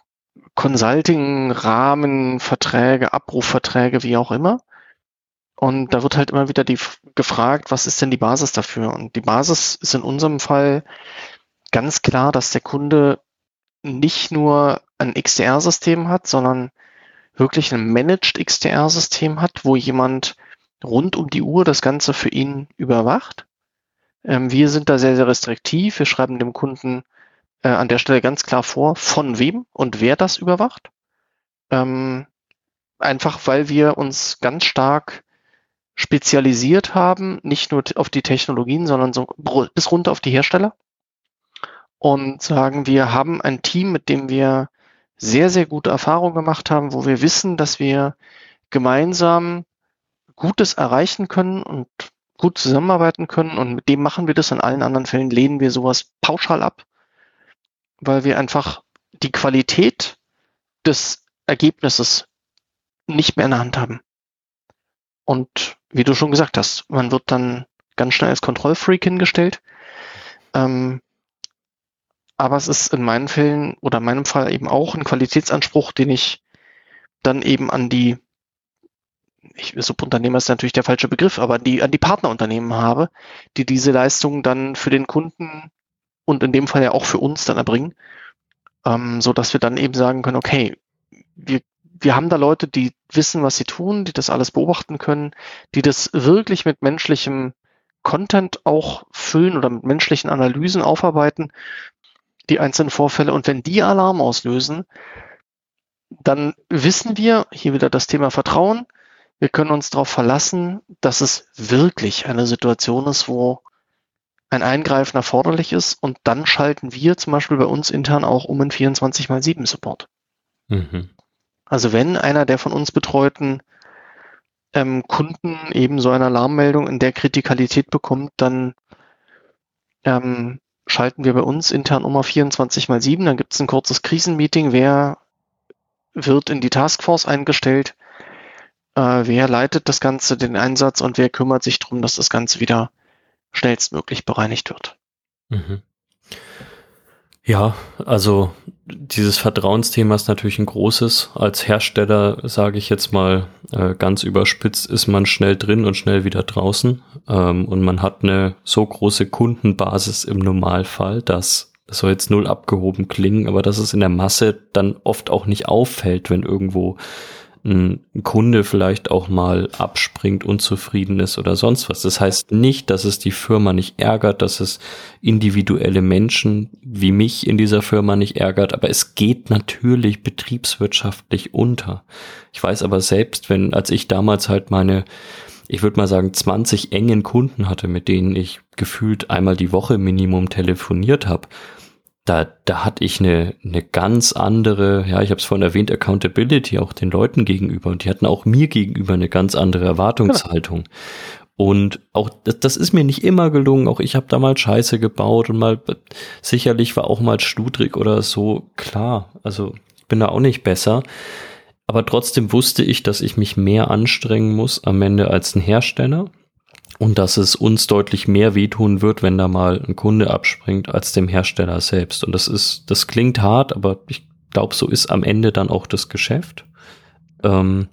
Consulting, Rahmenverträge, Abrufverträge, wie auch immer. Und da wird halt immer wieder die gefragt, was ist denn die Basis dafür? Und die Basis ist in unserem Fall ganz klar, dass der Kunde nicht nur ein X D R-System hat, sondern wirklich ein Managed X D R-System hat, wo jemand rund um die Uhr das Ganze für ihn überwacht. Ähm, wir sind da sehr, sehr restriktiv. Wir schreiben dem Kunden äh, an der Stelle ganz klar vor, von wem und wer das überwacht. Ähm, einfach, weil wir uns ganz stark spezialisiert haben, nicht nur t- auf die Technologien, sondern so br- bis runter auf die Hersteller. Und sagen, wir haben ein Team, mit dem wir sehr, sehr gute Erfahrungen gemacht haben, wo wir wissen, dass wir gemeinsam Gutes erreichen können und gut zusammenarbeiten können. Und mit dem machen wir das. In allen anderen Fällen lehnen wir sowas pauschal ab, weil wir einfach die Qualität des Ergebnisses nicht mehr in der Hand haben. Und wie du schon gesagt hast, man wird dann ganz schnell als Kontrollfreak hingestellt. Ähm, Aber es ist in meinen Fällen oder in meinem Fall eben auch ein Qualitätsanspruch, den ich dann eben an die, ich, Subunternehmer ist natürlich der falsche Begriff, aber die, an die Partnerunternehmen habe, die diese Leistungen dann für den Kunden und in dem Fall ja auch für uns dann erbringen, ähm, so dass wir dann eben sagen können, okay, wir, wir haben da Leute, die wissen, was sie tun, die das alles beobachten können, die das wirklich mit menschlichem Content auch füllen oder mit menschlichen Analysen aufarbeiten, die einzelnen Vorfälle. Und wenn die Alarm auslösen, dann wissen wir, hier wieder das Thema Vertrauen, wir können uns darauf verlassen, dass es wirklich eine Situation ist, wo ein Eingreifen erforderlich ist. Und dann schalten wir zum Beispiel bei uns intern auch um in vierundzwanzig mal sieben Support. Mhm. Also wenn einer der von uns betreuten ähm, Kunden eben so eine Alarmmeldung in der Kritikalität bekommt, dann ähm, schalten wir bei uns intern um auf vierundzwanzig mal sieben, dann gibt es ein kurzes Krisenmeeting, wer wird in die Taskforce eingestellt, äh, wer leitet das Ganze, den Einsatz und wer kümmert sich darum, dass das Ganze wieder schnellstmöglich bereinigt wird. Mhm. Ja, also dieses Vertrauensthema ist natürlich ein großes. Als Hersteller, sage ich jetzt mal äh, ganz überspitzt, ist man schnell drin und schnell wieder draußen. Ähm, und man hat eine so große Kundenbasis im Normalfall, dass, das soll jetzt null abgehoben klingen, aber dass es in der Masse dann oft auch nicht auffällt, wenn irgendwo ein Kunde vielleicht auch mal abspringt, unzufrieden ist oder sonst was. Das heißt nicht, dass es die Firma nicht ärgert, dass es individuelle Menschen wie mich in dieser Firma nicht ärgert, aber es geht natürlich betriebswirtschaftlich unter. Ich weiß aber selbst, wenn, als ich damals halt meine, ich würde mal sagen, zwanzig engen Kunden hatte, mit denen ich gefühlt einmal die Woche Minimum telefoniert habe, Da, da hatte ich eine, eine ganz andere, ja, ich habe es vorhin erwähnt, Accountability auch den Leuten gegenüber, und die hatten auch mir gegenüber eine ganz andere Erwartungshaltung. Genau. Und auch das, das ist mir nicht immer gelungen, auch ich habe da mal Scheiße gebaut und mal, sicherlich war auch mal schludrig oder so, klar, also ich bin da auch nicht besser, aber trotzdem wusste ich, dass ich mich mehr anstrengen muss am Ende als ein Hersteller. Und dass es uns deutlich mehr wehtun wird, wenn da mal ein Kunde abspringt, als dem Hersteller selbst. Und das ist, das klingt hart, aber ich glaube, so ist am Ende dann auch das Geschäft. Ähm,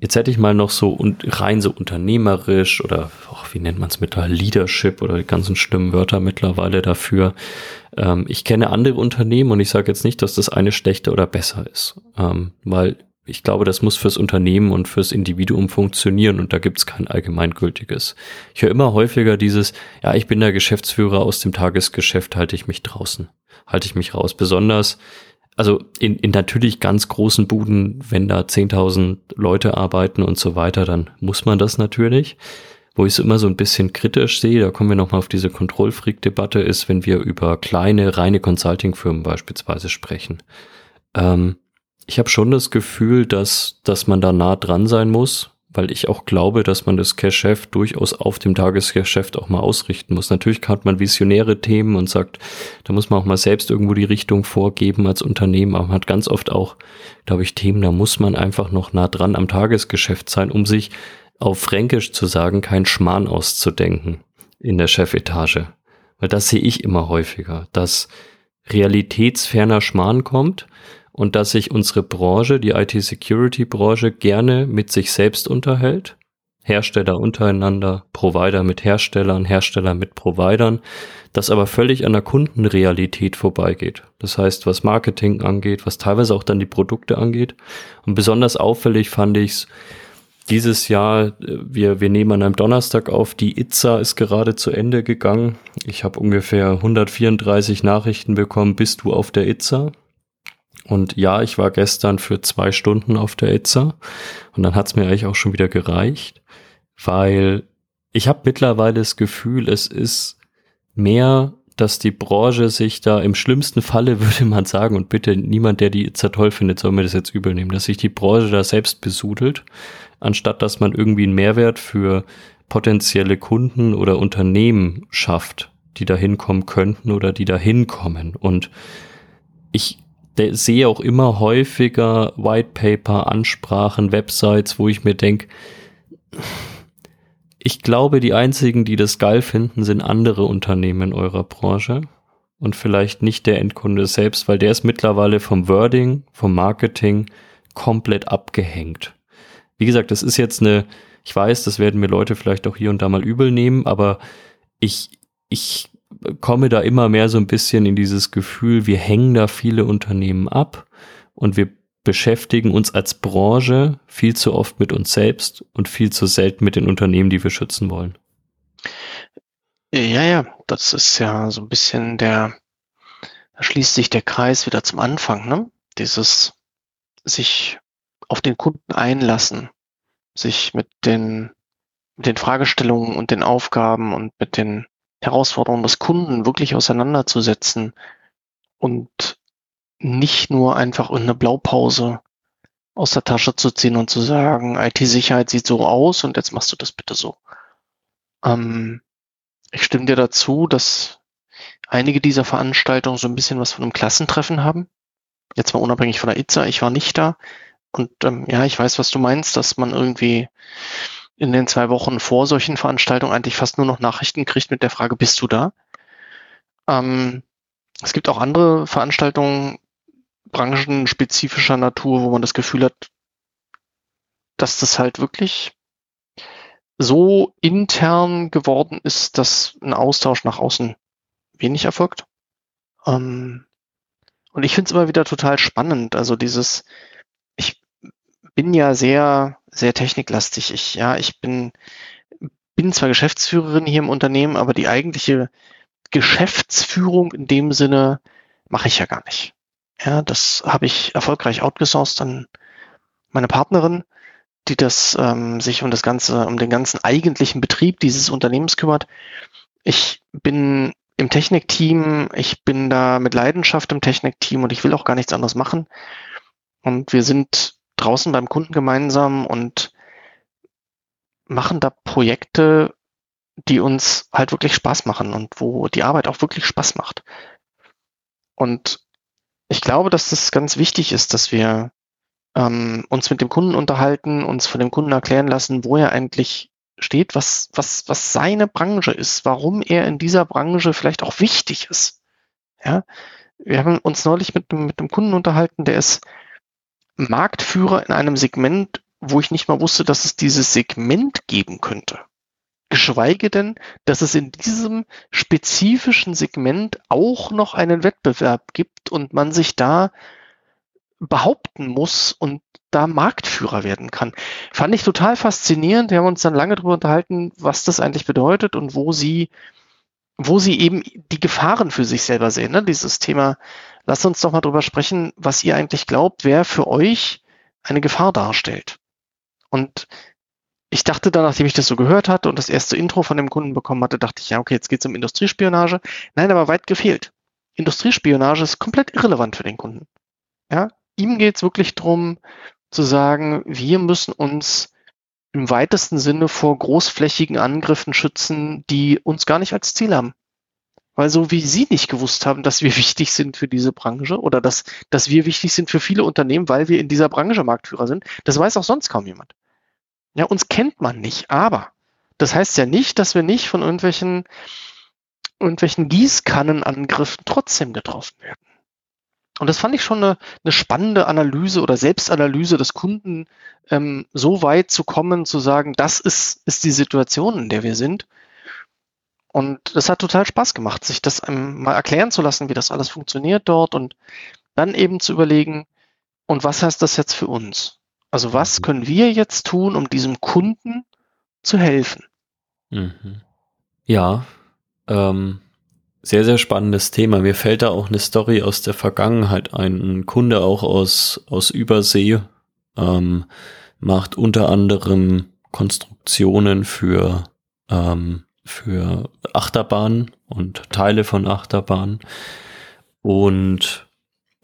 jetzt hätte ich mal noch so und rein so unternehmerisch oder och, wie nennt man es mittlerweile, Leadership oder die ganzen schlimmen Wörter mittlerweile dafür. Ähm, ich kenne andere Unternehmen und ich sage jetzt nicht, dass das eine schlechter oder besser ist, ähm, weil ich glaube, das muss fürs Unternehmen und fürs Individuum funktionieren und da gibt's kein allgemeingültiges. Ich höre immer häufiger dieses, ja, ich bin der Geschäftsführer, aus dem Tagesgeschäft halte ich mich draußen, halte ich mich raus. Besonders, also in, in natürlich ganz großen Buden, wenn da zehntausend Leute arbeiten und so weiter, dann muss man das natürlich. Wo ich es immer so ein bisschen kritisch sehe, da kommen wir nochmal auf diese Control-Freak-Debatte, ist, wenn wir über kleine, reine Consulting-Firmen beispielsweise sprechen. Ähm, ich habe schon das Gefühl, dass, dass man da nah dran sein muss, weil ich auch glaube, dass man das Geschäft durchaus auf dem Tagesgeschäft auch mal ausrichten muss. Natürlich hat man visionäre Themen und sagt, da muss man auch mal selbst irgendwo die Richtung vorgeben als Unternehmen, aber man hat ganz oft auch, glaube ich, Themen, da muss man einfach noch nah dran am Tagesgeschäft sein, um sich, auf Fränkisch zu sagen, keinen Schmarrn auszudenken in der Chefetage. Weil das sehe ich immer häufiger, dass realitätsferner Schmarrn kommt und dass sich unsere Branche, die I T-Security-Branche, gerne mit sich selbst unterhält. Hersteller untereinander, Provider mit Herstellern, Hersteller mit Providern, das aber völlig an der Kundenrealität vorbeigeht. Das heißt, was Marketing angeht, was teilweise auch dann die Produkte angeht. Und besonders auffällig fand ich es dieses Jahr, wir, wir nehmen an einem Donnerstag auf, die I T S A ist gerade zu Ende gegangen. Ich habe ungefähr hundertvierunddreißig Nachrichten bekommen, bist du auf der I T S A? Und ja, ich war gestern für zwei Stunden auf der I T S A und dann hat es mir eigentlich auch schon wieder gereicht, weil ich habe mittlerweile das Gefühl, es ist mehr, dass die Branche sich da im schlimmsten Falle, würde man sagen, und bitte niemand, der die I T S A toll findet, soll mir das jetzt übel nehmen, dass sich die Branche da selbst besudelt, anstatt dass man irgendwie einen Mehrwert für potenzielle Kunden oder Unternehmen schafft, die da hinkommen könnten oder die da hinkommen. Und ich sehe auch immer häufiger Whitepaper, Ansprachen, Websites, wo ich mir denke, ich glaube, die einzigen, die das geil finden, sind andere Unternehmen in eurer Branche und vielleicht nicht der Endkunde selbst, weil der ist mittlerweile vom Wording, vom Marketing komplett abgehängt. Wie gesagt, das ist jetzt eine, ich weiß, das werden mir Leute vielleicht auch hier und da mal übel nehmen, aber ich, ich komme da immer mehr so ein bisschen in dieses Gefühl, wir hängen da viele Unternehmen ab und wir beschäftigen uns als Branche viel zu oft mit uns selbst und viel zu selten mit den Unternehmen, die wir schützen wollen. Ja, ja, das ist ja so ein bisschen der, da schließt sich der Kreis wieder zum Anfang, ne? Dieses sich auf den Kunden einlassen, sich mit den, mit den Fragestellungen und den Aufgaben und mit den Herausforderungen des Kunden wirklich auseinanderzusetzen und nicht nur einfach in eine Blaupause aus der Tasche zu ziehen und zu sagen, I T-Sicherheit sieht so aus und jetzt machst du das bitte so. Ähm, ich stimme dir dazu, dass einige dieser Veranstaltungen so ein bisschen was von einem Klassentreffen haben. Jetzt mal unabhängig von der I T S A, ich war nicht da. Und ähm, ja, ich weiß, was du meinst, dass man irgendwie in den zwei Wochen vor solchen Veranstaltungen eigentlich fast nur noch Nachrichten kriegt mit der Frage, bist du da? Ähm, es gibt auch andere Veranstaltungen, branchenspezifischer Natur, wo man das Gefühl hat, dass das halt wirklich so intern geworden ist, dass ein Austausch nach außen wenig erfolgt. Ähm, und ich finde es immer wieder total spannend, also dieses bin ja sehr, sehr techniklastig. Ich, ja, ich bin, bin zwar Geschäftsführerin hier im Unternehmen, aber die eigentliche Geschäftsführung in dem Sinne mache ich ja gar nicht. Ja, das habe ich erfolgreich outgesourced an meine Partnerin, die das, ähm, sich um das ganze, um den ganzen eigentlichen Betrieb dieses Unternehmens kümmert. Ich bin im Technikteam, ich bin da mit Leidenschaft im Technikteam und ich will auch gar nichts anderes machen. Und wir sind draußen beim Kunden gemeinsam und machen da Projekte, die uns halt wirklich Spaß machen und wo die Arbeit auch wirklich Spaß macht. Und ich glaube, dass das ganz wichtig ist, dass wir ähm, uns mit dem Kunden unterhalten, uns von dem Kunden erklären lassen, wo er eigentlich steht, was, was, was seine Branche ist, warum er in dieser Branche vielleicht auch wichtig ist. Ja? Wir haben uns neulich mit einem, mit einem Kunden unterhalten, der ist Marktführer in einem Segment, wo ich nicht mal wusste, dass es dieses Segment geben könnte. Geschweige denn, dass es in diesem spezifischen Segment auch noch einen Wettbewerb gibt und man sich da behaupten muss und da Marktführer werden kann. Fand ich total faszinierend. Wir haben uns dann lange darüber unterhalten, was das eigentlich bedeutet und wo sie, wo sie eben die Gefahren für sich selber sehen, ne? Dieses Thema, lasst uns doch mal drüber sprechen, was ihr eigentlich glaubt, wer für euch eine Gefahr darstellt. Und ich dachte dann, nachdem ich das so gehört hatte und das erste Intro von dem Kunden bekommen hatte, dachte ich, ja, okay, jetzt geht's um Industriespionage. Nein, aber weit gefehlt. Industriespionage ist komplett irrelevant für den Kunden. Ja, ihm geht's wirklich drum, zu sagen, wir müssen uns im weitesten Sinne vor großflächigen Angriffen schützen, die uns gar nicht als Ziel haben. Weil so wie sie nicht gewusst haben, dass wir wichtig sind für diese Branche oder dass, dass wir wichtig sind für viele Unternehmen, weil wir in dieser Branche Marktführer sind, das weiß auch sonst kaum jemand. Ja, uns kennt man nicht, aber das heißt ja nicht, dass wir nicht von irgendwelchen, irgendwelchen Gießkannenangriffen trotzdem getroffen werden. Und das fand ich schon eine, eine spannende Analyse oder Selbstanalyse des Kunden, ähm, so weit zu kommen, zu sagen, das ist, ist die Situation, in der wir sind. Und das hat total Spaß gemacht, sich das einem mal erklären zu lassen, wie das alles funktioniert dort und dann eben zu überlegen, und was heißt das jetzt für uns? Also was können wir jetzt tun, um diesem Kunden zu helfen? Mhm. Ja, ähm, sehr, sehr spannendes Thema. Mir fällt da auch eine Story aus der Vergangenheit ein. Ein Kunde auch aus, aus Übersee ähm, macht unter anderem Konstruktionen für ähm, für Achterbahnen und Teile von Achterbahnen und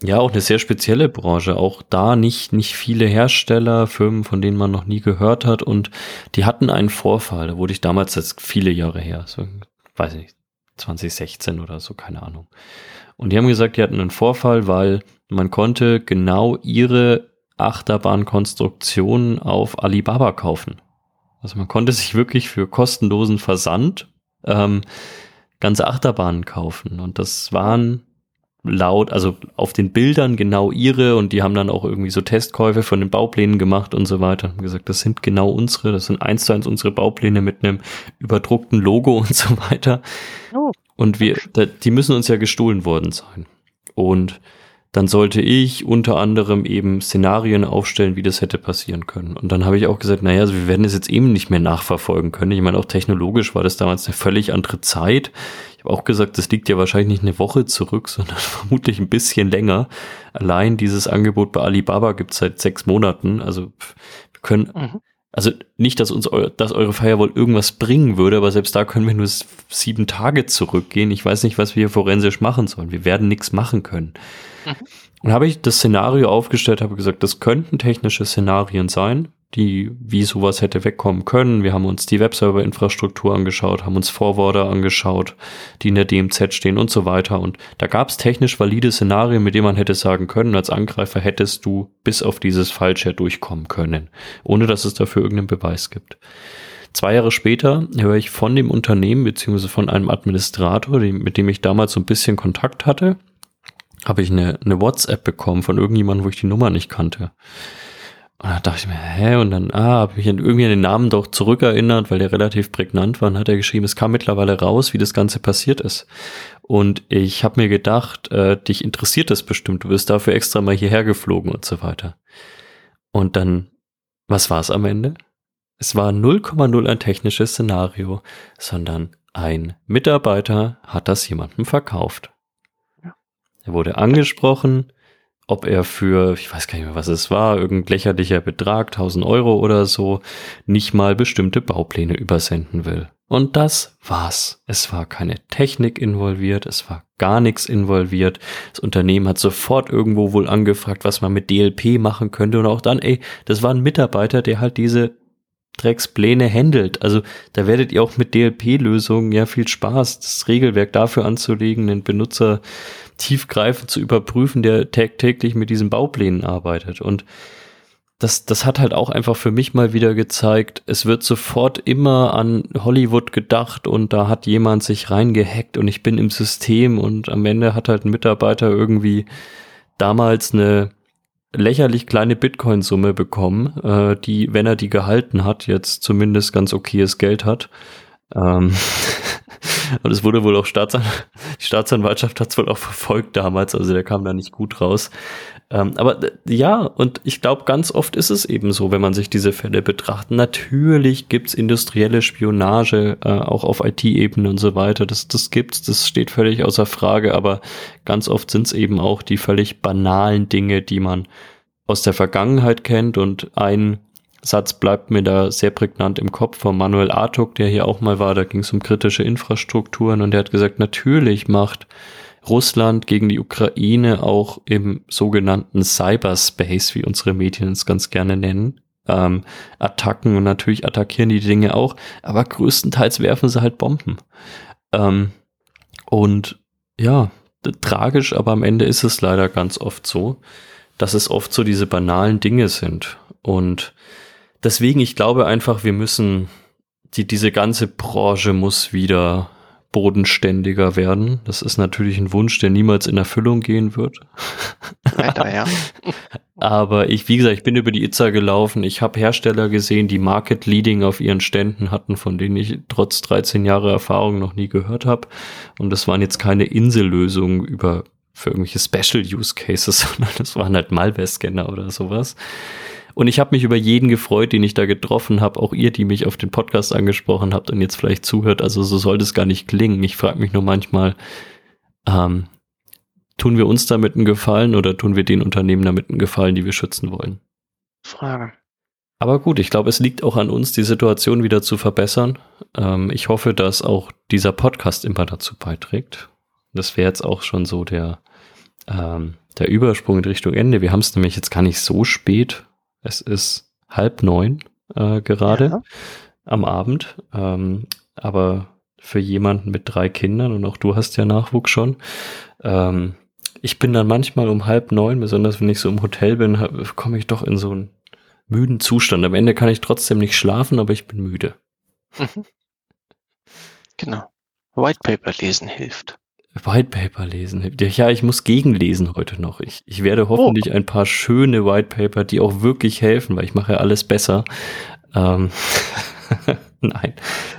ja, auch eine sehr spezielle Branche, auch da nicht nicht viele Hersteller, Firmen, von denen man noch nie gehört hat, und die hatten einen Vorfall, da wurde ich damals, jetzt viele Jahre her, so, weiß ich nicht, zwanzig sechzehn oder so, keine Ahnung, und die haben gesagt, die hatten einen Vorfall, weil man konnte genau ihre Achterbahnkonstruktionen auf Alibaba kaufen. Also man konnte sich wirklich für kostenlosen Versand ähm, ganze Achterbahnen kaufen. Und das waren laut, also auf den Bildern genau ihre, und die haben dann auch irgendwie so Testkäufe von den Bauplänen gemacht und so weiter. Haben gesagt, das sind genau unsere, das sind eins zu eins unsere Baupläne mit einem überdruckten Logo und so weiter. Oh. Und wir, die müssen uns ja gestohlen worden sein. Und dann sollte ich unter anderem eben Szenarien aufstellen, wie das hätte passieren können. Und dann habe ich auch gesagt, naja, also wir werden es jetzt eben nicht mehr nachverfolgen können. Ich meine, auch technologisch war das damals eine völlig andere Zeit. Ich habe auch gesagt, das liegt ja wahrscheinlich nicht eine Woche zurück, sondern vermutlich ein bisschen länger. Allein dieses Angebot bei Alibaba gibt es seit sechs Monaten. Also wir können, mhm. also nicht, dass uns eu- dass eure Firewall irgendwas bringen würde, aber selbst da können wir nur sieben Tage zurückgehen. Ich weiß nicht, was wir hier forensisch machen sollen. Wir werden nichts machen können. Und habe ich das Szenario aufgestellt, habe gesagt, das könnten technische Szenarien sein, die wie sowas hätte wegkommen können. Wir haben uns die Webserver-Infrastruktur angeschaut, haben uns Forwarder angeschaut, die in der D M Z stehen und so weiter. Und da gab es technisch valide Szenarien, mit denen man hätte sagen können, als Angreifer hättest du bis auf dieses File-Share durchkommen können, ohne dass es dafür irgendeinen Beweis gibt. Zwei Jahre später höre ich von dem Unternehmen beziehungsweise von einem Administrator, mit dem ich damals so ein bisschen Kontakt hatte, habe ich eine, eine WhatsApp bekommen von irgendjemandem, wo ich die Nummer nicht kannte. Und da dachte ich mir, hä? Und dann, ah, habe ich irgendwie an den Namen doch zurückerinnert, weil der relativ prägnant war. Und hat er geschrieben, es kam mittlerweile raus, wie das Ganze passiert ist. Und ich habe mir gedacht, äh, dich interessiert das bestimmt. Du bist dafür extra mal hierher geflogen und so weiter. Und dann, was war es am Ende? Es war null Komma null ein technisches Szenario, sondern ein Mitarbeiter hat das jemandem verkauft. Er wurde angesprochen, ob er für, ich weiß gar nicht mehr, was es war, irgendein lächerlicher Betrag, tausend Euro oder so, nicht mal bestimmte Baupläne übersenden will. Und das war's. Es war keine Technik involviert, es war gar nichts involviert. Das Unternehmen hat sofort irgendwo wohl angefragt, was man mit D L P machen könnte. Und auch dann, ey, das war ein Mitarbeiter, der halt diese Dreckspläne handelt. Also da werdet ihr auch mit D L P-Lösungen ja viel Spaß, das Regelwerk dafür anzulegen, den Benutzer tiefgreifend zu überprüfen, der tagtäglich mit diesen Bauplänen arbeitet. Und das, das hat halt auch einfach für mich mal wieder gezeigt, es wird sofort immer an Hollywood gedacht und da hat jemand sich reingehackt und ich bin im System, und am Ende hat halt ein Mitarbeiter irgendwie damals eine lächerlich kleine Bitcoin-Summe bekommen, äh, die, wenn er die gehalten hat, jetzt zumindest ganz okayes Geld hat. Ähm Und es wurde wohl auch Staatsan- die Staatsanwaltschaft hat es wohl auch verfolgt damals, also der kam da nicht gut raus. Ähm, aber d- ja, und ich glaube, ganz oft ist es eben so, wenn man sich diese Fälle betrachtet. Natürlich gibt's industrielle Spionage, äh, auch auf I T-Ebene und so weiter. Das, das gibt's, das steht völlig außer Frage, aber ganz oft sind's eben auch die völlig banalen Dinge, die man aus der Vergangenheit kennt, und ein Satz bleibt mir da sehr prägnant im Kopf von Manuel Artuk, der hier auch mal war, da ging es um kritische Infrastrukturen und der hat gesagt, natürlich macht Russland gegen die Ukraine auch im sogenannten Cyberspace, wie unsere Medien es ganz gerne nennen, ähm, Attacken und natürlich attackieren die Dinge auch, aber größtenteils werfen sie halt Bomben. Ähm, und ja, tragisch, aber am Ende ist es leider ganz oft so, dass es oft so diese banalen Dinge sind. Und deswegen, ich glaube einfach, wir müssen, die, diese ganze Branche muss wieder bodenständiger werden. Das ist natürlich ein Wunsch, der niemals in Erfüllung gehen wird. Leider, ja. Aber ich, wie gesagt, ich bin über die I T S A gelaufen. Ich habe Hersteller gesehen, die Market Leading auf ihren Ständen hatten, von denen ich trotz dreizehn Jahre Erfahrung noch nie gehört habe. Und das waren jetzt keine Insellösungen über, für irgendwelche Special Use Cases, sondern das waren halt Malware-Scanner oder sowas. Und ich habe mich über jeden gefreut, den ich da getroffen habe, auch ihr, die mich auf den Podcast angesprochen habt und jetzt vielleicht zuhört. Also so sollte es gar nicht klingen. Ich frage mich nur manchmal, ähm, tun wir uns damit einen Gefallen oder tun wir den Unternehmen damit einen Gefallen, die wir schützen wollen? Frage. Aber gut, ich glaube, es liegt auch an uns, die Situation wieder zu verbessern. Ähm, ich hoffe, dass auch dieser Podcast immer dazu beiträgt. Das wäre jetzt auch schon so der, ähm, der Übersprung in Richtung Ende. Wir haben es nämlich jetzt gar nicht so spät. Es ist halb neun äh, gerade ja. am Abend, ähm, aber für jemanden mit drei Kindern und auch du hast ja Nachwuchs schon. Ähm, ich bin dann manchmal um halb neun, besonders wenn ich so im Hotel bin, komme ich doch in so einen müden Zustand. Am Ende kann ich trotzdem nicht schlafen, aber ich bin müde. Mhm. Genau. White Paper lesen hilft. White Paper lesen. Ja, ich muss gegenlesen heute noch. Ich, ich werde hoffentlich oh. ein paar schöne White Paper, die auch wirklich helfen, weil ich mache ja alles besser. Ähm, Nein,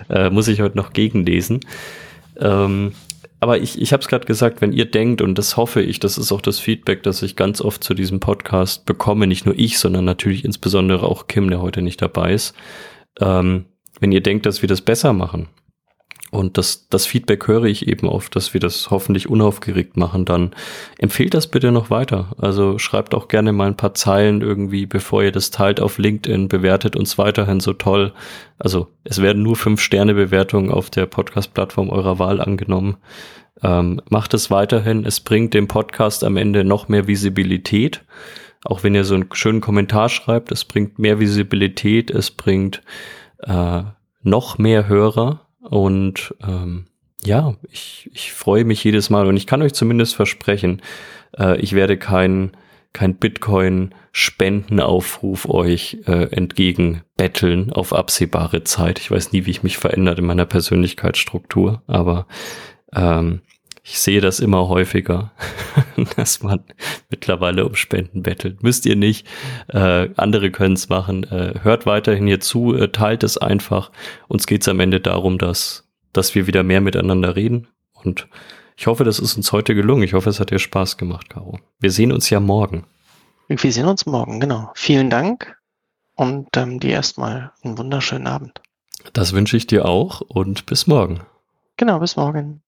äh, muss ich heute noch gegenlesen. Ähm, aber ich, ich habe es gerade gesagt, wenn ihr denkt, und das hoffe ich, das ist auch das Feedback, das ich ganz oft zu diesem Podcast bekomme, nicht nur ich, sondern natürlich insbesondere auch Kim, der heute nicht dabei ist. Ähm, wenn ihr denkt, dass wir das besser machen, und das, das Feedback höre ich eben oft, dass wir das hoffentlich unaufgeregt machen, dann empfehlt das bitte noch weiter. Also schreibt auch gerne mal ein paar Zeilen irgendwie, bevor ihr das teilt auf LinkedIn, bewertet uns weiterhin so toll. Also es werden nur fünf Sterne Bewertungen auf der Podcast-Plattform eurer Wahl angenommen. Ähm, macht es weiterhin, es bringt dem Podcast am Ende noch mehr Visibilität. Auch wenn ihr so einen schönen Kommentar schreibt, es bringt mehr Visibilität, es bringt äh, noch mehr Hörer. Und ähm, ja, ich, ich freue mich jedes Mal und ich kann euch zumindest versprechen, äh, ich werde kein, kein Bitcoin-Spendenaufruf euch äh, entgegenbetteln auf absehbare Zeit. Ich weiß nie, wie ich mich verändert in meiner Persönlichkeitsstruktur, aber ähm, ich sehe das immer häufiger, dass man mittlerweile um Spenden bettelt. Müsst ihr nicht, äh, andere können es machen. Äh, hört weiterhin hier zu, äh, teilt es einfach. Uns geht es am Ende darum, dass, dass wir wieder mehr miteinander reden. Und ich hoffe, das ist uns heute gelungen. Ich hoffe, es hat dir Spaß gemacht, Caro. Wir sehen uns ja morgen. Wir sehen uns morgen, genau. Vielen Dank und ähm, dir erstmal einen wunderschönen Abend. Das wünsche ich dir auch und bis morgen. Genau, bis morgen.